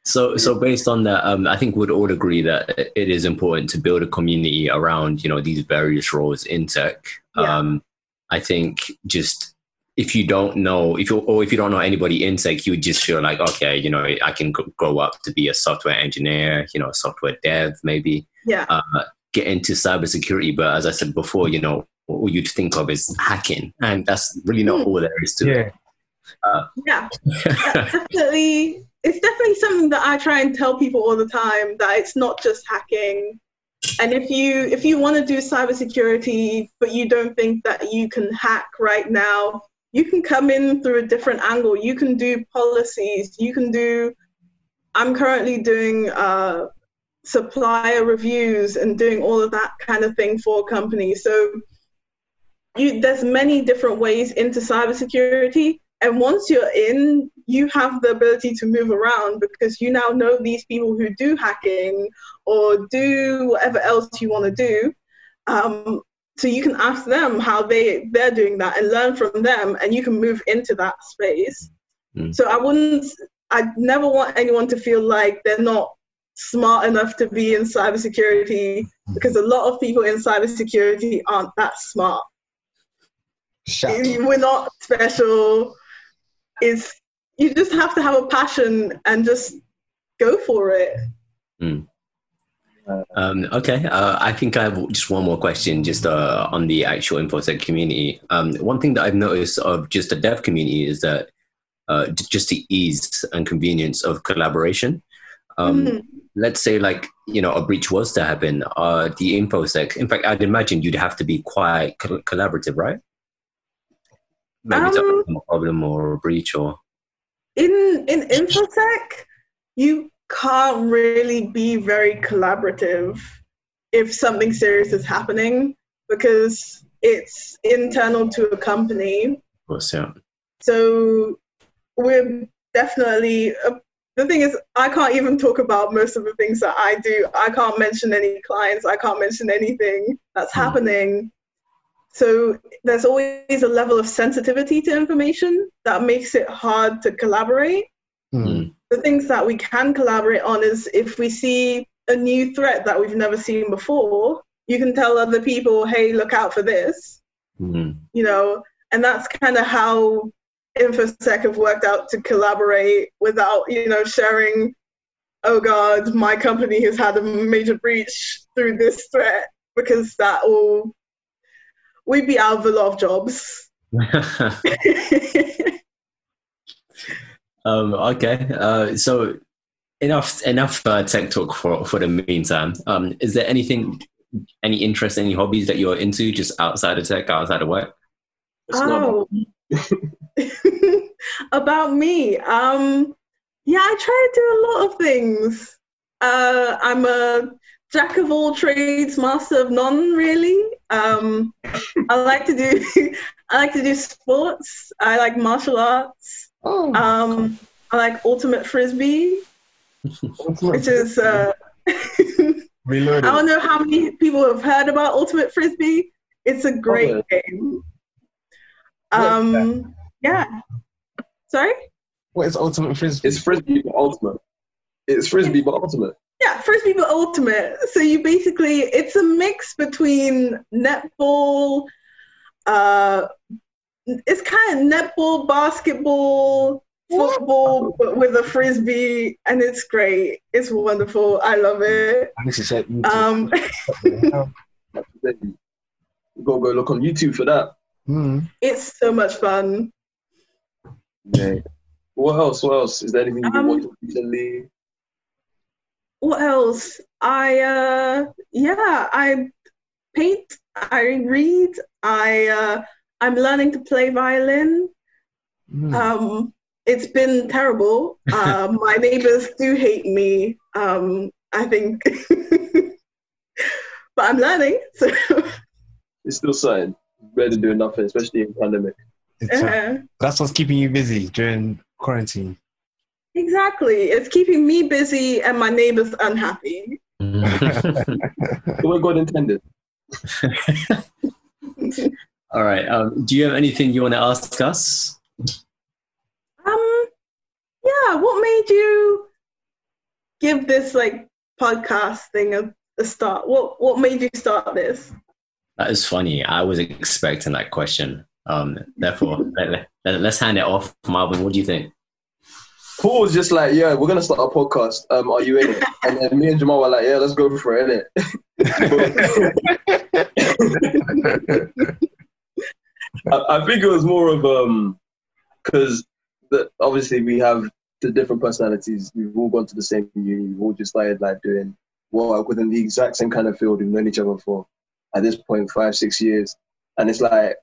So based on that, I think we'd all agree that it is important to build a community around, these various roles in tech. Yeah. I think just... if you don't know anybody in tech, you would just feel like, okay, I can grow up to be a software engineer, software dev, maybe get into cybersecurity. But as I said before, all you'd think of is hacking, and that's really not all there is to it. Definitely, it's definitely something that I try and tell people all the time, that it's not just hacking. And if you want to do cybersecurity, but you don't think that you can hack right now, you can come in through a different angle. You can do policies. You can do, I'm currently doing supplier reviews and doing all of that kind of thing for a company. So there's many different ways into cybersecurity. And once you're in, you have the ability to move around because you now know these people who do hacking or do whatever else you want to do. So you can ask them how they're doing that and learn from them, and you can move into that space. Mm. So I'd never want anyone to feel like they're not smart enough to be in cybersecurity, because a lot of people in cybersecurity aren't that smart. We're not special. You just have to have a passion and just go for it. Mm. Okay, I think I have just one more question just on the actual InfoSec community. One thing that I've noticed of just the dev community is that just the ease and convenience of collaboration. Let's say, like, you know, a breach was to happen, the InfoSec, in fact, I'd imagine you'd have to be quite collaborative, right? Maybe it's a problem or a breach or... In InfoSec, you can't really be very collaborative if something serious is happening, because it's internal to a company. Of course, yeah. So we're definitely... The thing is, I can't even talk about most of the things that I do. I can't mention any clients. I can't mention anything that's happening. So there's always a level of sensitivity to information that makes it hard to collaborate. The things that we can collaborate on is if we see a new threat that we've never seen before, you can tell other people, hey, look out for this. You know, and that's kind of how InfoSec have worked out to collaborate without, you know, sharing, oh God, my company has had a major breach through this threat, because that will, we'd be out of a lot of jobs. Okay. So enough tech talk for the meantime. Is there anything, any interests, any hobbies that you're into just outside of tech, outside of work? About me, yeah, I try to do a lot of things. I'm a jack of all trades, master of none, really. I like to do sports. I like martial arts. I like ultimate frisbee, which is. I don't know how many people have heard about ultimate frisbee. It's a great game. Yeah. Sorry? What is ultimate frisbee? It's frisbee but ultimate. It's frisbee but ultimate. Yeah, frisbee but ultimate. So you basically, it's a mix between netball, it's kind of netball, basketball, football, but with a frisbee, and it's great. It's wonderful. I love it. You've got to go look on YouTube for that. It's so much fun. Okay. What else? Is there anything you've been watching recently? What else? I paint, I read, I'm learning to play violin. It's been terrible. My neighbors do hate me, I think. But I'm learning, so it's still something. Better than doing nothing, especially in pandemic. That's what's keeping you busy during quarantine. Exactly. It's keeping me busy and my neighbors unhappy. What God intended. All right. Do you have anything you want to ask us? Yeah. What made you give this like podcast thing a start? What made you start this? That is funny. I was expecting that question. Therefore, let's hand it off. Marvin, what do you think? Paul was just like, yeah, we're going to start a podcast. Are you in it? And then me and Jamal were like, yeah, let's go for it, innit? I think it was more of, because obviously we have the different personalities. We've all gone to the same uni. We've all just started like doing work within the exact same kind of field. We've known each other for, at this point, 5-6 years, and it's like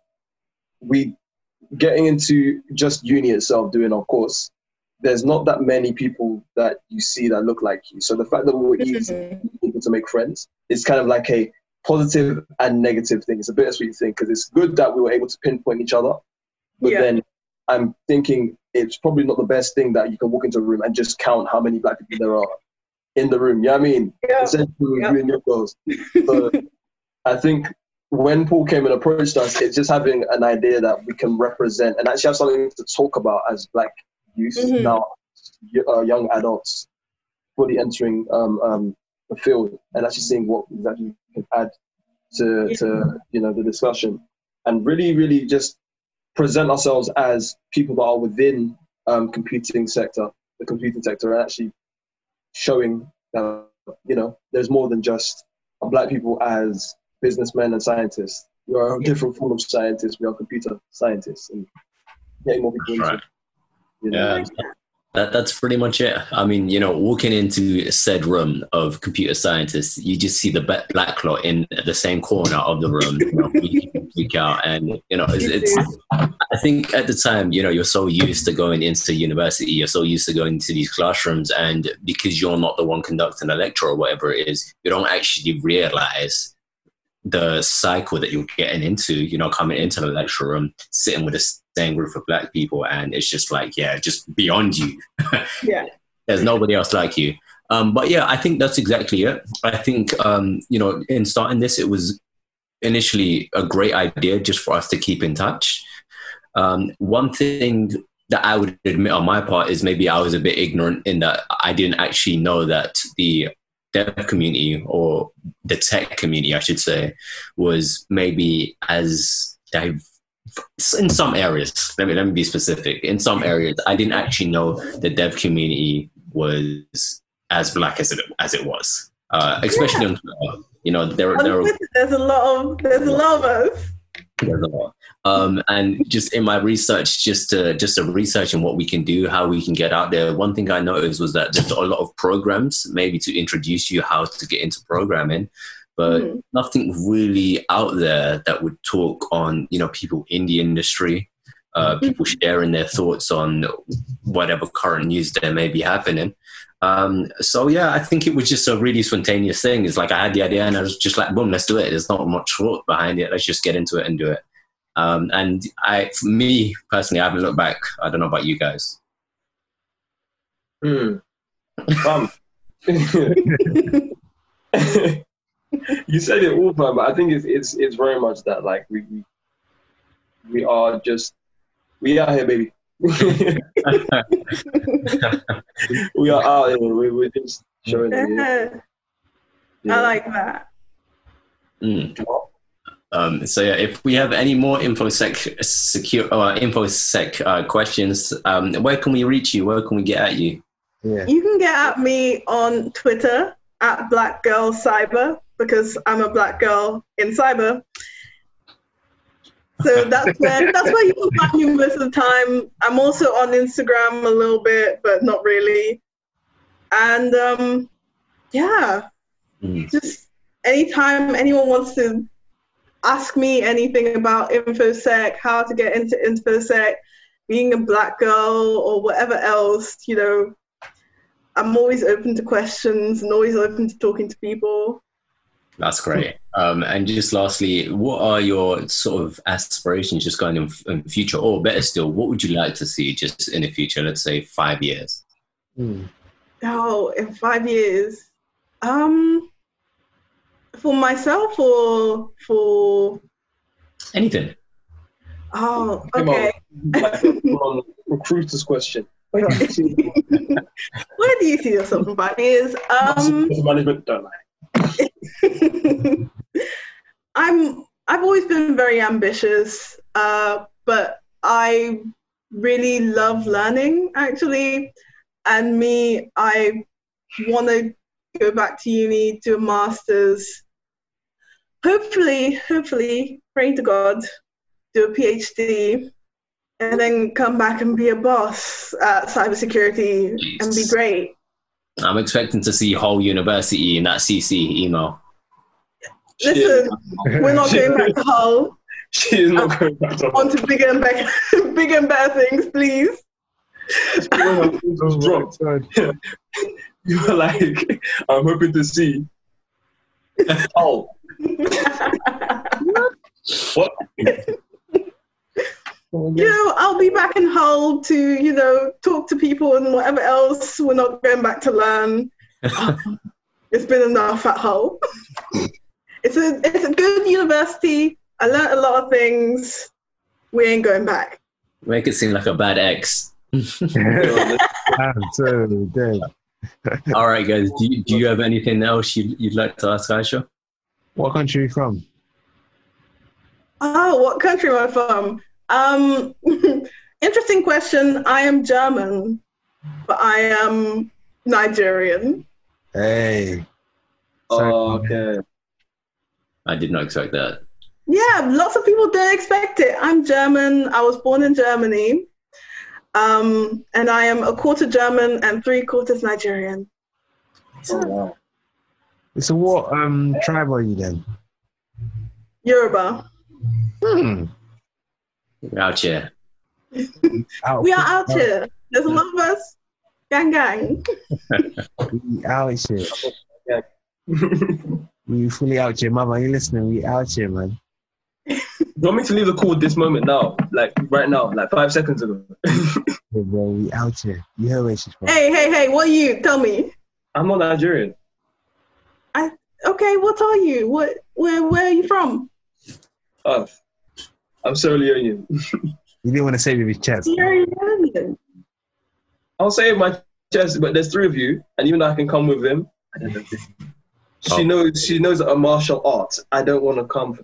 we getting into just uni itself, doing our course, there's not that many people that you see that look like you, so the fact that we're easy people to make friends is kind of like a positive and negative thing. It's a bittersweet thing, because it's good that we were able to pinpoint each other, but then I'm thinking it's probably not the best thing that you can walk into a room and just count how many black people there are in the room. Yeah, you know what I mean? Yeah. Essentially, you and your girls. So I think when Paul came and approached us, it's just having an idea that we can represent and actually have something to talk about as black youth now, young adults fully entering the field and actually seeing what exactly we can add to, to the discussion, and really, really just present ourselves as people that are within the computing sector, and actually showing that, there's more than just black people as businessmen and scientists. We are a different form of scientists. We are computer scientists, and getting more people into it. That's pretty much it. I mean, walking into said room of computer scientists, you just see the black lot in the same corner of the room, week out. And, I think at the time, you're so used to going into university, you're so used to going into these classrooms, and because you're not the one conducting a lecture or whatever it is, you don't actually realize the cycle that you're getting into, coming into the lecture room, sitting with a same group of black people, and it's just like, just beyond you. There's nobody else like you. But I think that's exactly it. I think, in starting this, it was initially a great idea just for us to keep in touch. One thing that I would admit on my part is maybe I was a bit ignorant in that I didn't actually know that the dev community, or the tech community, I should say, was maybe as diverse. In some areas, let me be specific. In some areas, I didn't actually know the dev community was as black as it was, especially on Twitter. There's a lot of us. There's a lot. And just in my research, just researching what we can do, how we can get out there. One thing I noticed was that there's a lot of programs, maybe to introduce you how to get into programming. But nothing really out there that would talk on, people in the industry, people sharing their thoughts on whatever current news there may be happening. I think it was just a really spontaneous thing. It's like I had the idea and I was just like, boom, let's do it. There's not much thought behind it. Let's just get into it and do it. For me personally, I haven't looked back. I don't know about you guys. You said it all, but I think it's very much that, like, we are just, we out here, baby. We are out here. We're just showing it. Yeah. I like that. If we have any more InfoSec questions, where can we reach you? Where can we get at you? Yeah. You can get at me on Twitter at Black Girl Cyber, because I'm a black girl in cyber. So that's where you can find me most of the time. I'm also on Instagram a little bit, but not really. And just anytime anyone wants to ask me anything about InfoSec, how to get into InfoSec, being a black girl or whatever else, I'm always open to questions and always open to talking to people. That's great. And just lastly, what are your sort of aspirations just going in future? Or better still, what would you like to see just in the future, let's say 5 years? In 5 years? For myself or for... anything. Oh, okay. Recruiter's question. Where do you see yourself in 5 years? Management, don't lie. I've always been very ambitious, but I really love learning, actually. And I want to go back to uni, do a master's, hopefully, praying to God, do a PhD, and then come back and be a boss at cybersecurity and be great. I'm expecting to see Hull University in that CC email. Listen, we're not going back to Hull. She is not going back to Hull. On to bigger and better things, please. You were like, I'm hoping to see Hull. What? You know, I'll be back in Hull to, you know, talk to people and whatever else. We're not going back to learn. It's been enough at Hull. It's a good university. I learnt a lot of things. We ain't going back. Make it seem like a bad ex. Absolutely good. All right, guys. Do you have anything else you'd like to ask Aisha? What country are you from? Oh, what country am I from? Interesting question. I am German, but I am Nigerian. Hey. Oh, okay. I did not expect that. Yeah, lots of people don't expect it. I'm German. I was born in Germany. And I am a quarter German and 3/4 Nigerian. Oh, wow. So what tribe are you then? Yoruba. Hmm. We're out here. We are out here. There's a lot of us. Gang, gang. We out here. We fully out here. Mama, you listening? We out here, man. You want me to leave the call this moment now? Like, right now? Like, 5 seconds ago? Hey, bro, we out here. You hear where she's from. Hey, what are you? Tell me. I'm not Nigerian. Okay, what are you? Where are you from? I'm Sierra Leonean. You didn't want to save your chest. Sierra Leonean. I'll save my chest, but there's 3 of you, and even though I can come with them, I don't know. She knows a martial art. I don't want to come.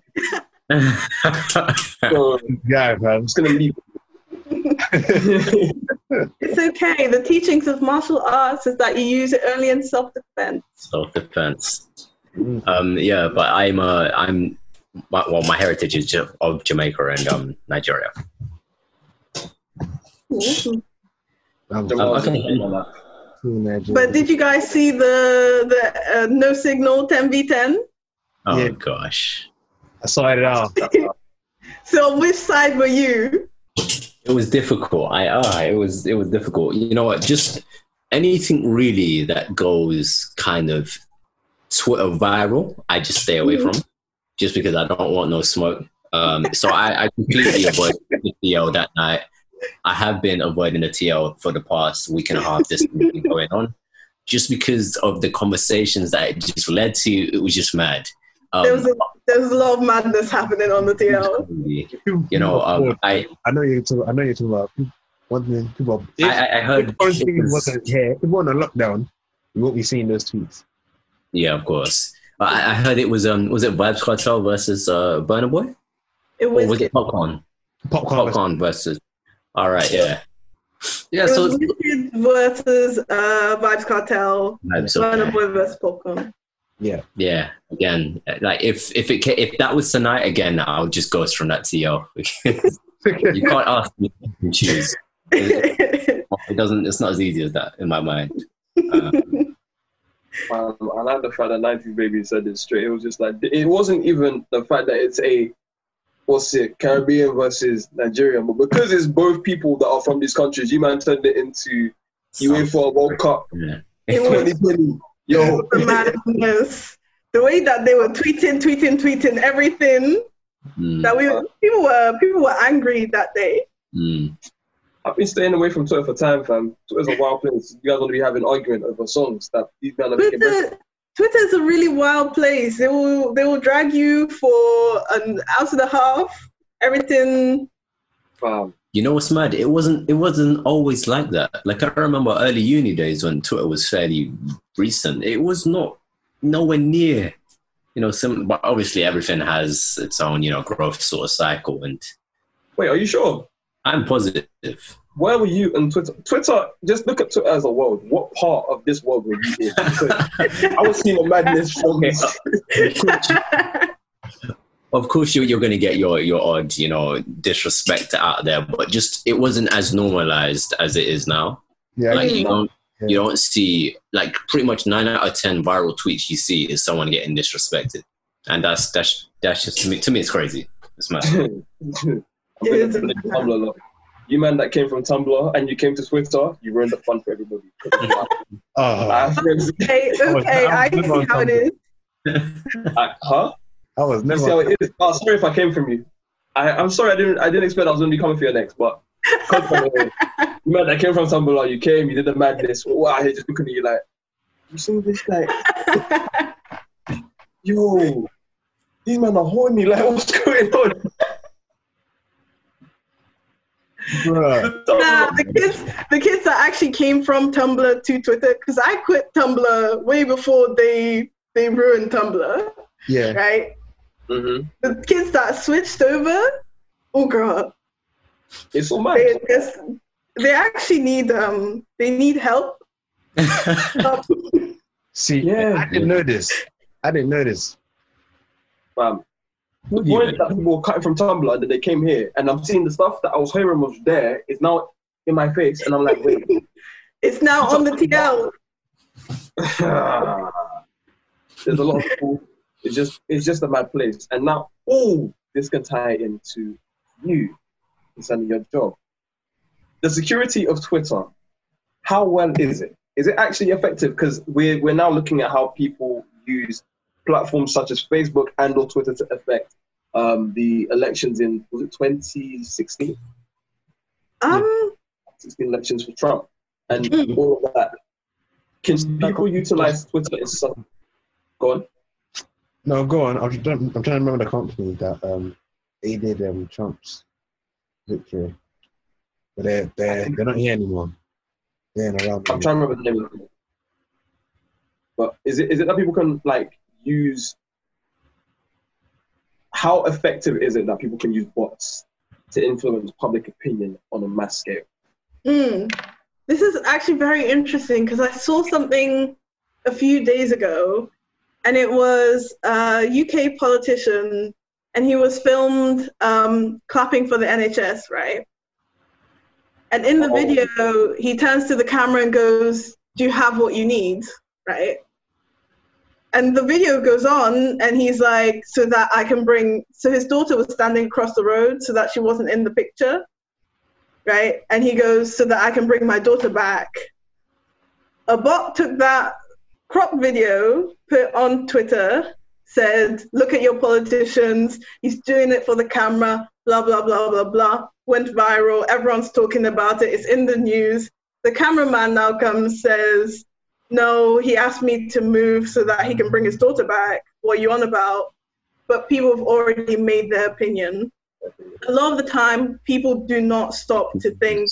So, yeah, man. I'm just gonna leave. It's okay. The teachings of martial arts is that you use it only in self-defense. Self-defense. Yeah, but my heritage is of Jamaica and Nigeria. Cool. But did you guys see the no signal 10v10? Oh yeah. Gosh, I saw it all. So which side were you? It was difficult. It was difficult. You know what? Just anything really that goes kind of Twitter viral, I just stay away from. Just because I don't want no smoke. So I completely avoid the TL that night. I have been avoiding the TL for the past week and a half. This has been going on. Just because of the conversations that it just led to, it was just mad. There was a lot of madness happening on the TL. You know, I know you're talking about one thing. People, I heard... If we're on a lockdown, we won't be seeing those tweets. Yeah, of course. I heard it was it Vybz Kartel versus Burna Boy? Or was it Popcorn? Popcorn versus. All right, yeah. Yeah, it so Wicked versus Vybz Kartel. Burna Boy versus Popcorn. Yeah. Yeah. Again, like if that was tonight again, I'll just ghost from that TL. You can't ask me to choose. It's not as easy as that in my mind. I like the fact that 90 Baby said it straight. It was just like, it wasn't even the fact that it's Caribbean versus Nigerian, but because it's both people that are from these countries, you man turned it into UEFA World Cup. Yeah. It was madness. The way that they were tweeting everything, that people were angry that day. Mm. I've been staying away from Twitter for time, fam. Twitter's a wild place. You guys want to be having an argument over songs that these guys are making. Twitter's a really wild place. They will drag you for an hour and a half. Everything. Wow. You know what's mad? It wasn't always like that. Like I remember early uni days when Twitter was fairly recent. It was not nowhere near, you know. But obviously everything has its own, you know, growth sort of cycle. And wait, are you sure? I'm positive. Where were you on Twitter? Twitter, just look at Twitter as a world. What part of this world were you in? I was seeing a madness from this. Of course, you're going to get your odd, you know, disrespect out there, but just it wasn't as normalized as it is now. Yeah, like you don't see, like, pretty much 9 out of 10 viral tweets you see is someone getting disrespected, and that's just to me it's crazy. It's mad. You man that came from Tumblr and you came to Twitter, you ruined the fun for everybody. Okay, I see how it is. Huh? I was never. You see how it is? Oh, sorry if I came from you. I'm sorry, I didn't expect I was going to be coming for your next, but man, I came from somewhere like you came, you did the madness. Wow, I just looking at you like, you see this like, yo, these men are horny. Like, what's going on? Nah, the kids that actually came from Tumblr to Twitter, because I quit Tumblr way before they ruined Tumblr. Yeah. Right. Mm-hmm. The kids that switched over, oh girl, it's so much. They actually need they need help. See, yeah. I didn't know this. The point that people were cutting from Tumblr, that they came here, and I'm seeing the stuff that I was hearing was there is now in my face, and I'm like, wait, it's now on the TL. There's a lot of people. It's just a mad place, and now all this can tie into you concerning your job. The security of Twitter, how well is it? Is it actually effective? Because we're now looking at how people use platforms such as Facebook and or Twitter to affect the elections in, was it 2016? 16 elections for Trump and all of that. Can people utilize Twitter as something? Go on. No, go on. I'm trying to remember the company that aided Trump's victory, but they're not here anymore. They're in around. I'm trying to remember the name of it. But is it that people can like use? How effective is it that people can use bots to influence public opinion on a mass scale? This is actually very interesting because I saw something a few days ago. And it was a UK politician, and he was filmed clapping for the NHS, right? And in the video, he turns to the camera and goes, "Do you have what you need?" Right? And the video goes on, and he's like, "So that I can bring." So his daughter was standing across the road, so that she wasn't in the picture, right? And he goes, "So that I can bring my daughter back." A bot took that crop video, put on Twitter, said, "Look at your politicians, he's doing it for the camera, blah, blah, blah, blah, blah." Went viral, everyone's talking about it, it's in the news. The cameraman now comes, says, "No, he asked me to move so that he can bring his daughter back. What are you on about?" But people have already made their opinion. A lot of the time, people do not stop to think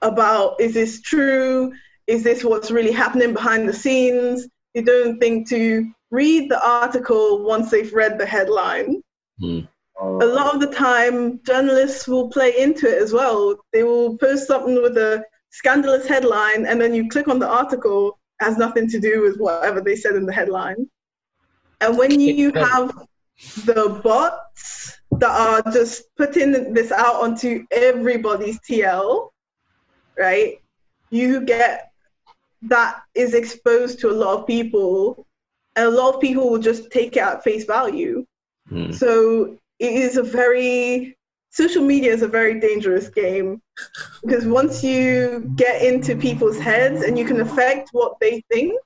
about, is this true? Is this what's really happening behind the scenes? They don't think to read the article once they've read the headline. A lot of the time, journalists will play into it as well. They will post something with a scandalous headline, and then you click on the article, it has nothing to do with whatever they said in the headline. And when you have the bots that are just putting this out onto everybody's TL, right? You get that is exposed to a lot of people, and a lot of people will just take it at face value. So it is social media is a very dangerous game, because once you get into people's heads and you can affect what they think,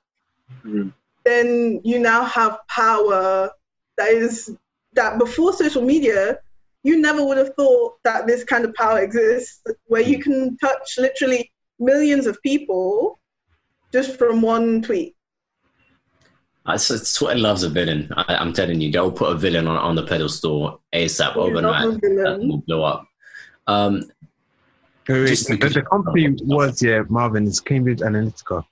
then you now have power that before social media, you never would have thought that this kind of power exists, where you can touch literally millions of people just from one tweet. Twitter loves a villain. I'm telling you, they'll put a villain on the pedestal ASAP overnight. That will blow up. The company was Marvin. It's Cambridge Analytica.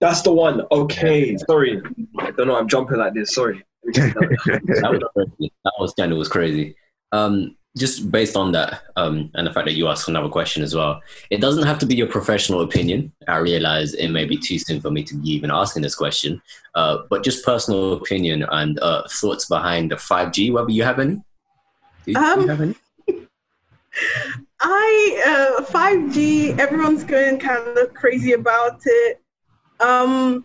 That's the one. Okay, sorry. I don't know. I'm jumping like this. Sorry. That was scandal. Was crazy. Just based on that, and the fact that you asked another question as well, it doesn't have to be your professional opinion. I realize it may be too soon for me to be even asking this question, but just personal opinion and thoughts behind the 5G, whether you have any? Do you have any? 5G, everyone's going kind of crazy about it. From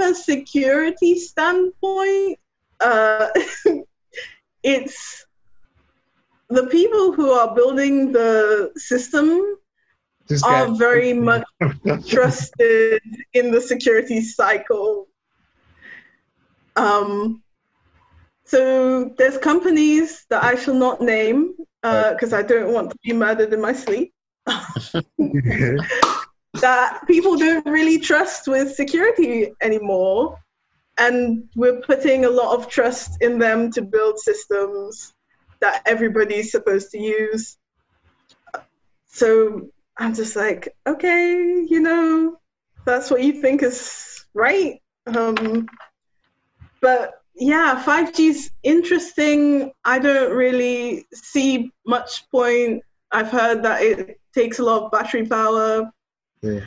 a security standpoint, it's... The people who are building the system are very much trusted in the security cycle. So there's companies that I shall not name because I don't want to be murdered in my sleep that people don't really trust with security anymore. And we're putting a lot of trust in them to build systems that everybody's supposed to use. So I'm just like, okay, you know, that's what you think is right. But yeah, 5G's interesting. I don't really see much point. I've heard that it takes a lot of battery power. Yeah.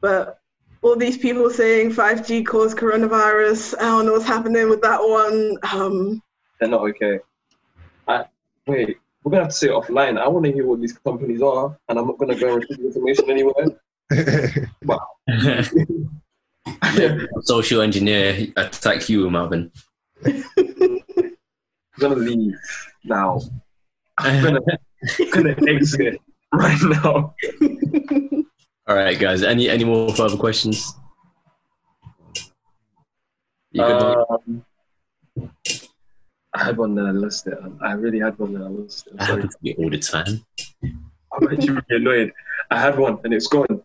But all these people saying 5G caused coronavirus, I don't know what's happening with that one. They're not okay. Wait, we're going to have to say it offline. I want to hear what these companies are, and I'm not going to go and retrieve the information anywhere. Wow. Yeah, social engineer attack you, Marvin. I'm going to leave now. I'm going to exit right now. All right, guys. Any more further questions? I had one that I lost it. I really had one that I lost it. That happens to me all the time. I'm actually really annoyed. I had one and it's gone.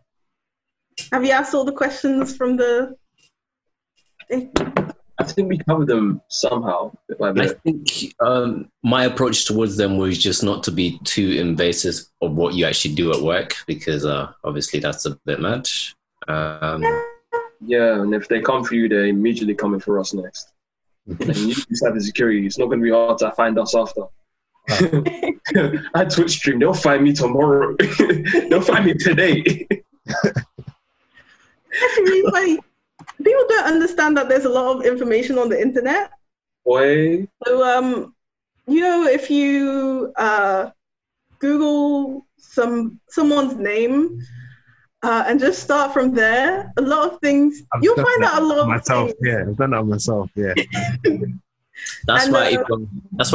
Have you asked all the questions from the... I think we covered them somehow. I think my approach towards them was just not to be too invasive of what you actually do at work, because obviously that's a bit much. Yeah, and if they come for you, they're immediately coming for us next. And you do cybersecurity, it's not going to be hard to find us after. I Twitch stream, they'll find me tomorrow. They'll find me today. Actually, like, people don't understand that there's a lot of information on the internet. Boy. So, you know, if you Google someone's name and just start from there, a lot of things you'll find out. A lot of things. Yeah, I've done that myself. Yeah. That's why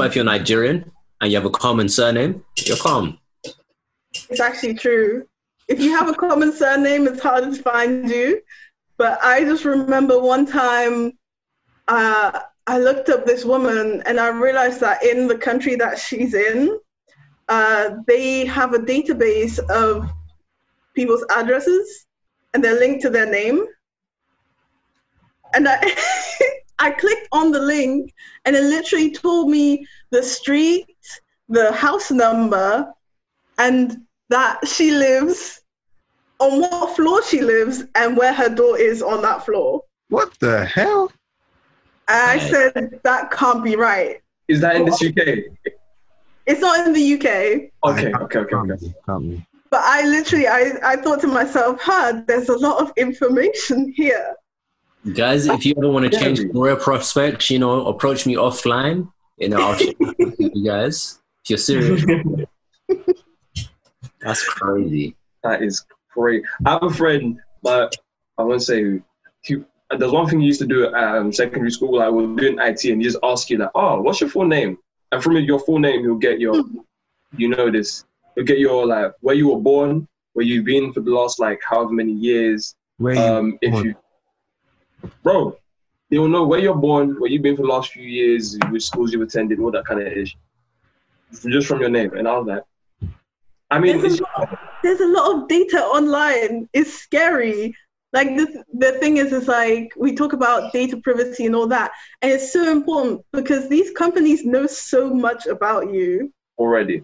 if you're Nigerian and you have a common surname, you're calm. It's actually true. If you have a common surname, it's harder to find you. But I just remember one time I looked up this woman and I realized that in the country that she's in, they have a database of people's addresses and they're linked to their name. And I clicked on the link and it literally told me the street, the house number, and that she lives on what floor she lives and where her door is on that floor. What the hell? I said, that can't be right. Is that in the UK? It's not in the UK. Okay. But I literally, I thought to myself, there's a lot of information here. Guys, if you ever want to change career prospects, you know, approach me offline. You know, I'll show you guys. If you're serious. That's crazy. That is great. I have a friend, but I won't say who. There's one thing you used to do at secondary school. I was doing IT, and he just asked you, like, "Oh, what's your full name?" And from your full name, you'll get your, you know this, you'll get your like where you were born, where you've been for the last like however many years. Where bro, they'll know where you're born, where you've been for the last few years, which schools you've attended, all that kind of ish, just from your name. And I was like, I mean, there's a lot of data online. It's scary. Like, the thing is like, we talk about data privacy and all that. And it's so important because these companies know so much about you already.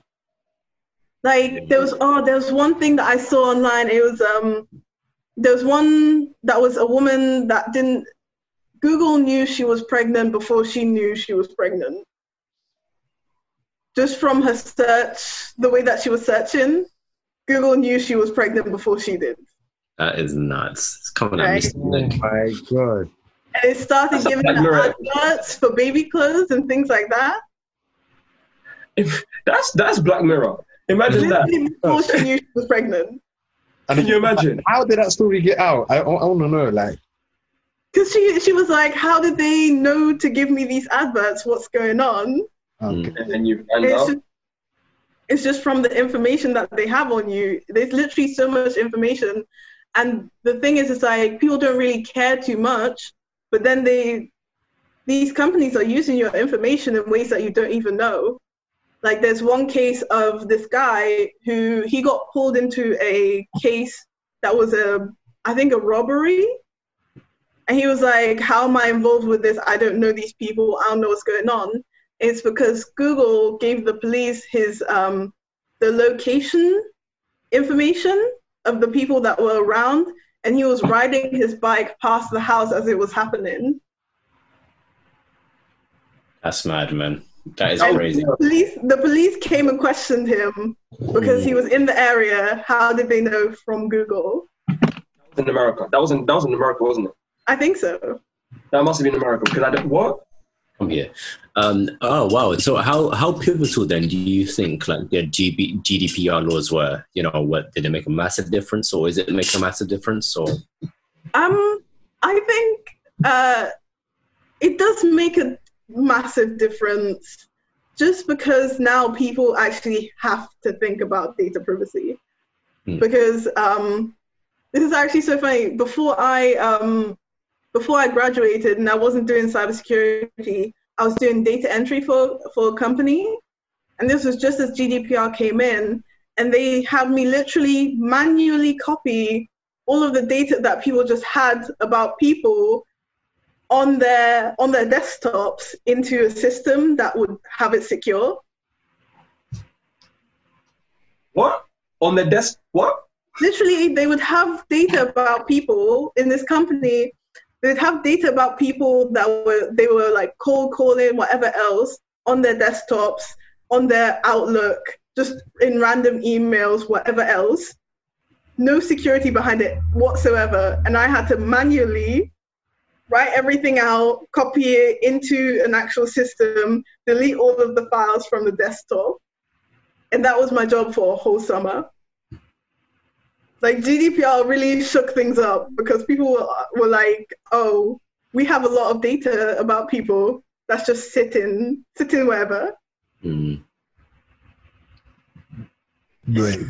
Like, there was one thing that I saw online. It was, there was one that was a woman that didn't, Google knew she was pregnant before she knew she was pregnant. Just from her search, the way that she was searching, Google knew she was pregnant before she did. That is nuts. It's coming at me. Oh my God. And it started giving her adverts for baby clothes and things like that. That's Black Mirror. Imagine that. Before she knew she was pregnant. Can you imagine? How did that story get out? I want to know, like. Because she was like, how did they know to give me these adverts? What's going on? Okay. And then you find out. It's just from the information that they have on you. There's literally so much information. And the thing is, it's like people don't really care too much, but then they these companies are using your information in ways that you don't even know. Like there's one case of this guy who he got pulled into a case that was I think a robbery. And he was like, how am I involved with this? I don't know these people. I don't know what's going on. It's because Google gave the police his the location information of the people that were around, and he was riding his bike past the house as it was happening. That's mad, man. That is crazy. The police came and questioned him because he was in the area. How did they know from Google? That was in America. That was in America, wasn't it? I think so. That must have been America because I don't what? I'm here. Oh wow! So how pivotal then do you think like the GDPR laws were? You know, what did it make a massive difference, or is it make a massive difference, or? I think it does make a massive difference, just because now people actually have to think about data privacy, because this is actually so funny. Before I graduated and I wasn't doing cybersecurity. I was doing data entry for a company, and this was just as GDPR came in, and they had me literally manually copy all of the data that people just had about people on their desktops into a system that would have it secure. What? On the desk? What? Literally, they would have data about people in this company. They'd have data about people that were like cold calling, whatever else, on their desktops, on their Outlook, just in random emails, whatever else. No security behind it whatsoever. And I had to manually write everything out, copy it into an actual system, delete all of the files from the desktop. And that was my job for a whole summer. Like GDPR really shook things up because people were like, oh, we have a lot of data about people that's just sitting wherever. Mm. Great.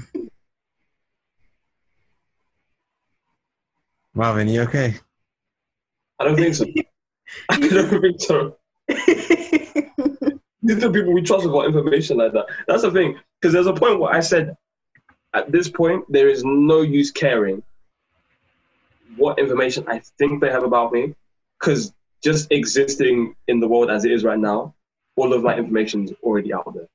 Marvin, you okay? I don't think so. I don't think so. These are people we trust about information like that. That's the thing. Because there's a point where I said, at this point, there is no use caring what information I think they have about me, because just existing in the world as it is right now, all of my information is already out there.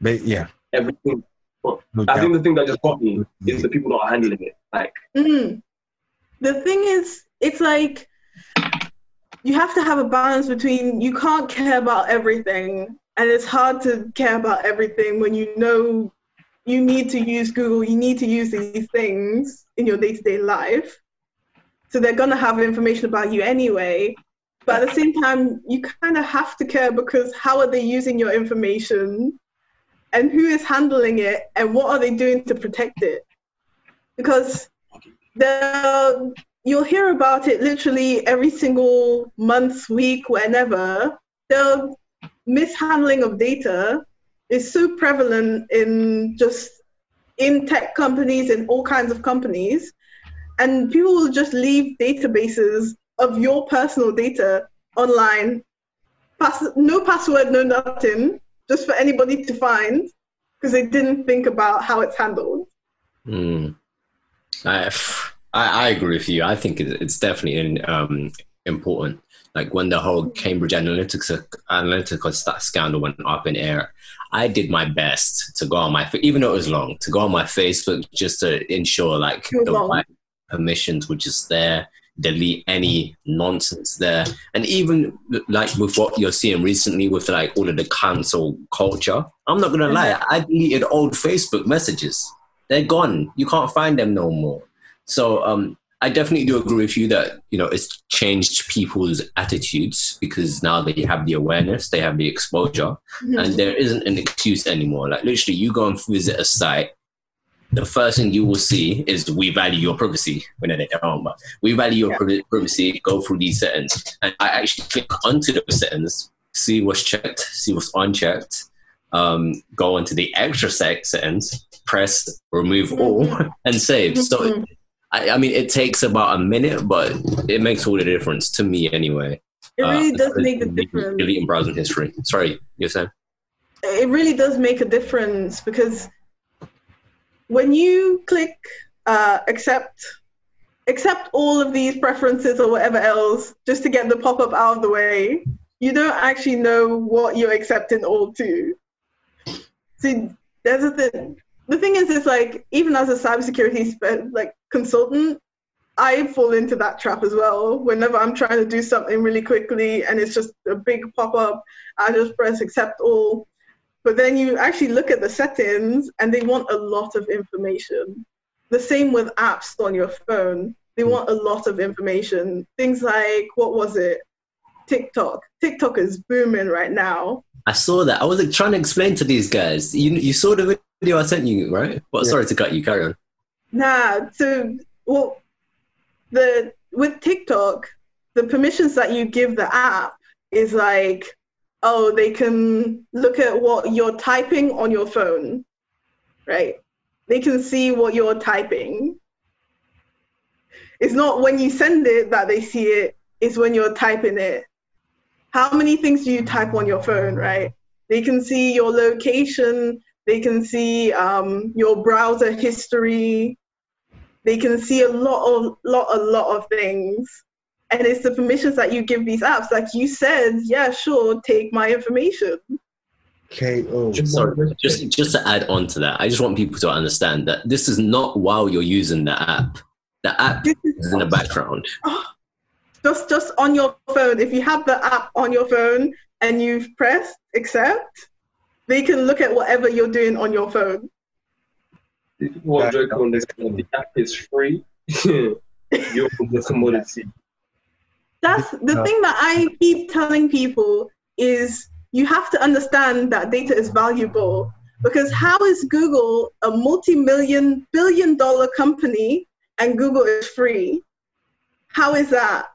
But, yeah. Everything. Well, I think the thing that just got me is the people that are handling it. Like, the thing is, it's like you have to have a balance between you can't care about everything, and it's hard to care about everything when you know you need to use Google, you need to use these things in your day-to-day life. So they're going to have information about you anyway. But at the same time, you kind of have to care because how are they using your information and who is handling it and what are they doing to protect it? Because you'll hear about it literally every single month, week, whenever. The mishandling of data is so prevalent in tech companies, in all kinds of companies, and people will just leave databases of your personal data online, no password, no nothing, just for anybody to find, because they didn't think about how it's handled. I agree with you. I think it's definitely important. Like when the whole Cambridge Analytica scandal went up in air, I did my best to go on my, even though it was long, to go on my Facebook just to ensure like the right permissions were just there, delete any nonsense there. And even like with what you're seeing recently with like all of the cancel culture, I'm not going to lie, I deleted old Facebook messages. They're gone. You can't find them no more. So, I definitely do agree with you that, you know, it's changed people's attitudes because now they have the awareness, they have the exposure, and there isn't an excuse anymore. Like literally you go and visit a site, the first thing you will see is we value your privacy. We value your privacy, go through these settings. And I actually click onto those settings, see what's checked, see what's unchecked, go into the extra settings, press remove all and save. So I mean, it takes about a minute, but it makes all the difference to me anyway. It really does make a difference. Deleting browsing history. Sorry, you're saying? It really does make a difference, because when you click accept all of these preferences or whatever else just to get the pop-up out of the way, you don't actually know what you're accepting all to. So there's a thing. The thing is, it's like, even as a cybersecurity consultant, I fall into that trap as well. Whenever I'm trying to do something really quickly and it's just a big pop-up, I just press accept all. But then you actually look at the settings and they want a lot of information. The same with apps on your phone. They want a lot of information. Things like, what was it? TikTok. TikTok is booming right now. I saw that. I was like, trying to explain to these guys. You saw the video I sent you, right? Well, yeah. Sorry to cut you. Carry on. Nah. So, well, with TikTok, the permissions that you give the app is like, oh, they can look at what you're typing on your phone, right? They can see what you're typing. It's not when you send it that they see it. It's when you're typing it. How many things do you type on your phone, right? They can see your location. They can see your browser history. They can see a lot of things. And it's the permissions that you give these apps. Like you said, yeah, sure, take my information. K.O. Sorry, just to add on to that, I just want people to understand that this is not while you're using the app. The app is in the background. Just on your phone. If you have the app on your phone and you've pressed accept, they can look at whatever you're doing on your phone. One joke on this one, the app is free. You're the commodity. That's the thing that I keep telling people is you have to understand that data is valuable, because how is Google a multi-million, billion-dollar company and Google is free? How is that?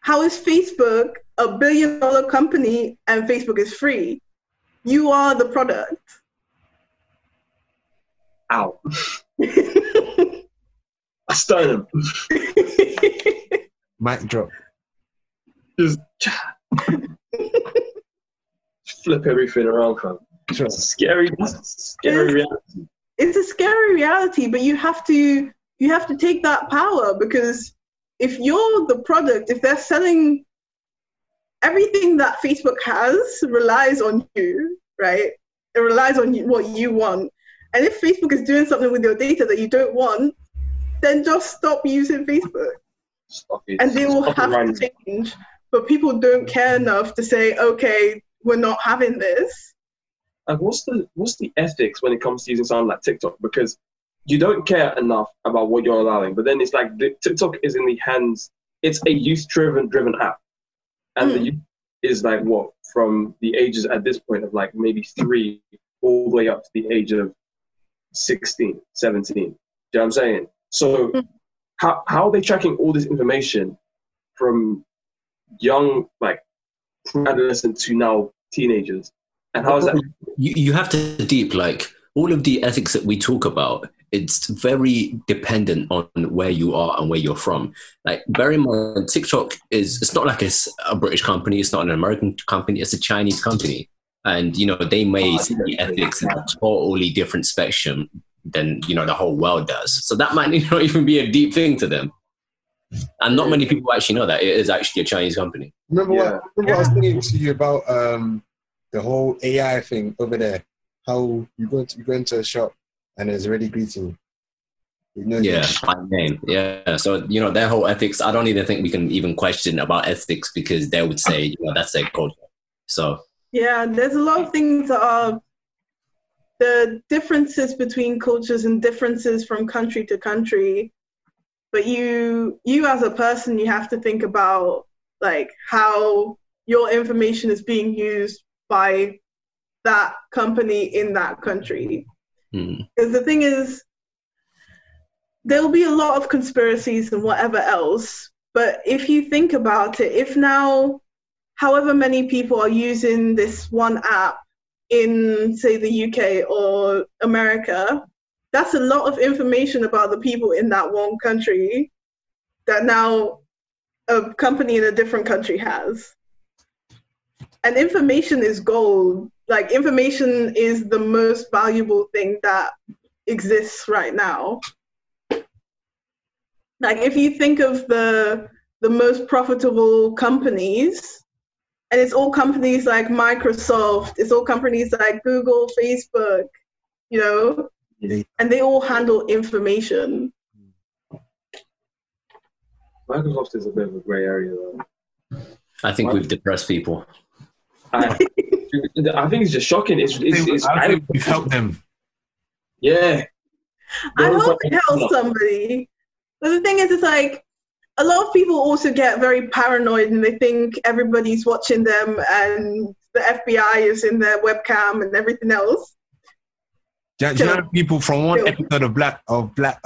How is Facebook a billion-dollar company and Facebook is free? You are the product. Ow. I stunned him. Mic drop. Just flip everything around, fam. It's a scary reality. It's a scary reality, but you have to take that power, because if you're the product, if they're selling everything that Facebook has, relies on you, right? It relies on you, what you want. And if Facebook is doing something with your data that you don't want, then just stop using Facebook. Stop it. And they will have to change. But people don't care enough to say, okay, we're not having this. And what's the ethics when it comes to using something like TikTok? Because you don't care enough about what you're allowing. But then it's like TikTok is in the hands. It's a youth-driven app. And the youth is like what? From the ages at this point of like maybe 3 all the way up to the age of 16, 17. Do you know what I'm saying? So how are they tracking all this information from young, like, adolescent to now teenagers? And how is that? You have to deep, like, all of the ethics that we talk about, it's very dependent on where you are and where you're from. Like, bear in mind, TikTok it's not like it's a British company, it's not an American company, it's a Chinese company. And, you know, they may see the ethics in a totally different spectrum than, you know, the whole world does. So that might not even be a deep thing to them. And not many people actually know that. It is actually a Chinese company. Remember what I was saying to you about the whole AI thing over there? How you go into a shop and there's already greeting. You know, by name. Yeah. So, you know, their whole ethics, I don't even think we can even question about ethics, because they would say, you know, that's their culture. So. Yeah, there's a lot of things that are the differences between cultures and differences from country to country. But you as a person, you have to think about like how your information is being used by that company in that country. Because the thing is, there will be a lot of conspiracies and whatever else. But if you think about it, if now however many people are using this one app in, say, the UK or America, that's a lot of information about the people in that one country that now a company in a different country has. And information is gold. Like, information is the most valuable thing that exists right now. Like, if you think of the most profitable companies, and it's all companies like Microsoft, it's all companies like Google, Facebook, you know, and they all handle information. Microsoft is a bit of a grey area, though. I think we've depressed people. I think it's just shocking. I think we've helped them. Yeah. I hope it helps somebody. But the thing is, it's like, a lot of people also get very paranoid and they think everybody's watching them and the FBI is in their webcam and everything else. Do you know people from one episode of Black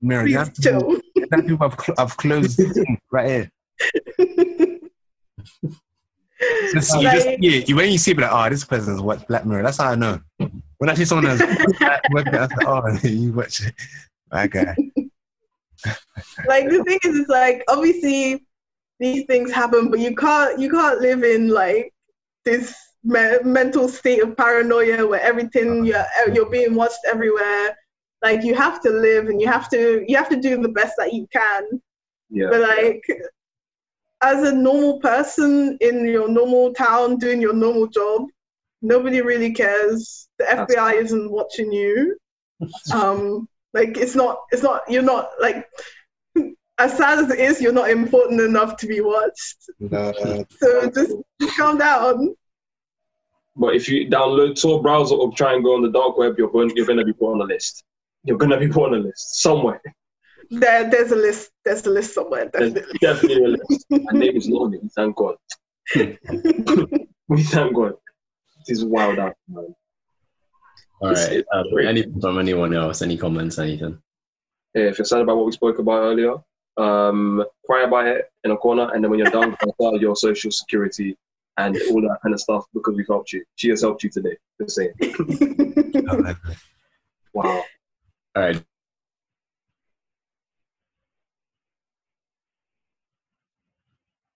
Mirror? Yeah, people have closed right here. So like, when you see it, like, oh, this person's watched Black Mirror. That's how I know. When I see someone else watch that, oh, you watch it. Okay. Like, the thing is, it's like, obviously these things happen, but you can't live in like this mental state of paranoia where everything you're being watched everywhere. Like, you have to live and you have to do the best that you can. Yeah. But like, as a normal person in your normal town doing your normal job, nobody really cares. The FBI isn't watching you. Like, it's not, you're not, like, as sad as it is, you're not important enough to be watched. So just calm down. But if you download Tor browser or try and go on the dark web, you're going to be put on a list. You're going to be put on a list somewhere. There's a list. There's a list somewhere. Definitely. There's definitely a list. My name is Lonnie. Thank God. We thank God. This is wild out, man. All right. Anything from anyone else? Any comments? Anything? Yeah, if you're sad about what we spoke about earlier, cry about it in a corner, and then when you're done, consult your social security and all that kind of stuff, because we've helped you. She has helped you today. Just saying. Wow. All right.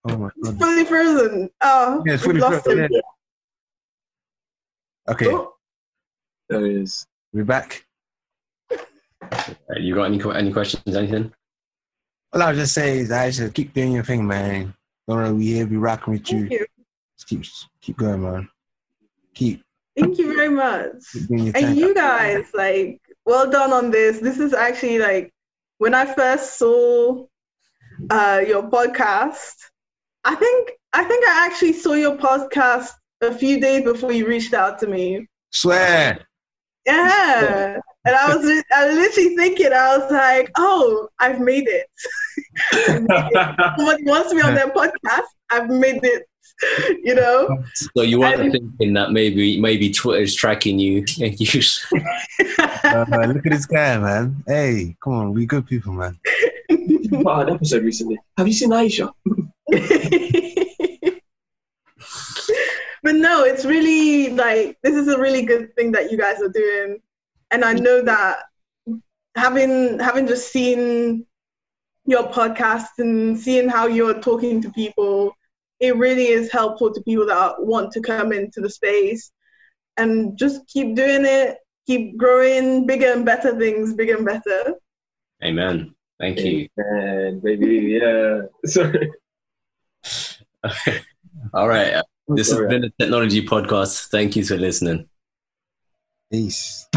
Oh my God. It's fully frozen. Oh, yeah, it's fully frozen. Yeah. Okay. Oh. There it is. We're back. You got any questions, anything? Well, I'll just say, Aisha, keep doing your thing, man. Don't worry, we're here, we're rocking with you. Just keep going, man. Thank you very much. And you guys, like, well done on this. This is actually, like, when I first saw your podcast, I think I actually saw your podcast a few days before you reached out to me. Swear. Yeah. Swear. And I was literally thinking, I was like, oh, I've made it. Somebody wants to be on their podcast, I've made it. You know? So you weren't thinking that maybe Twitter's tracking you and you look at this guy, man. Hey, come on, we good people, man. We put out an episode recently. Have you seen Aisha? But no, it's really, like, this is a really good thing that you guys are doing. And I know that having just seen your podcast and seeing how you're talking to people, it really is helpful to people that want to come into the space. And just keep doing it, keep growing, bigger and better things, bigger and better. Amen. Thank you. Amen, baby, yeah. Sorry. All right. This has been a technology podcast. Thank you for listening. Peace.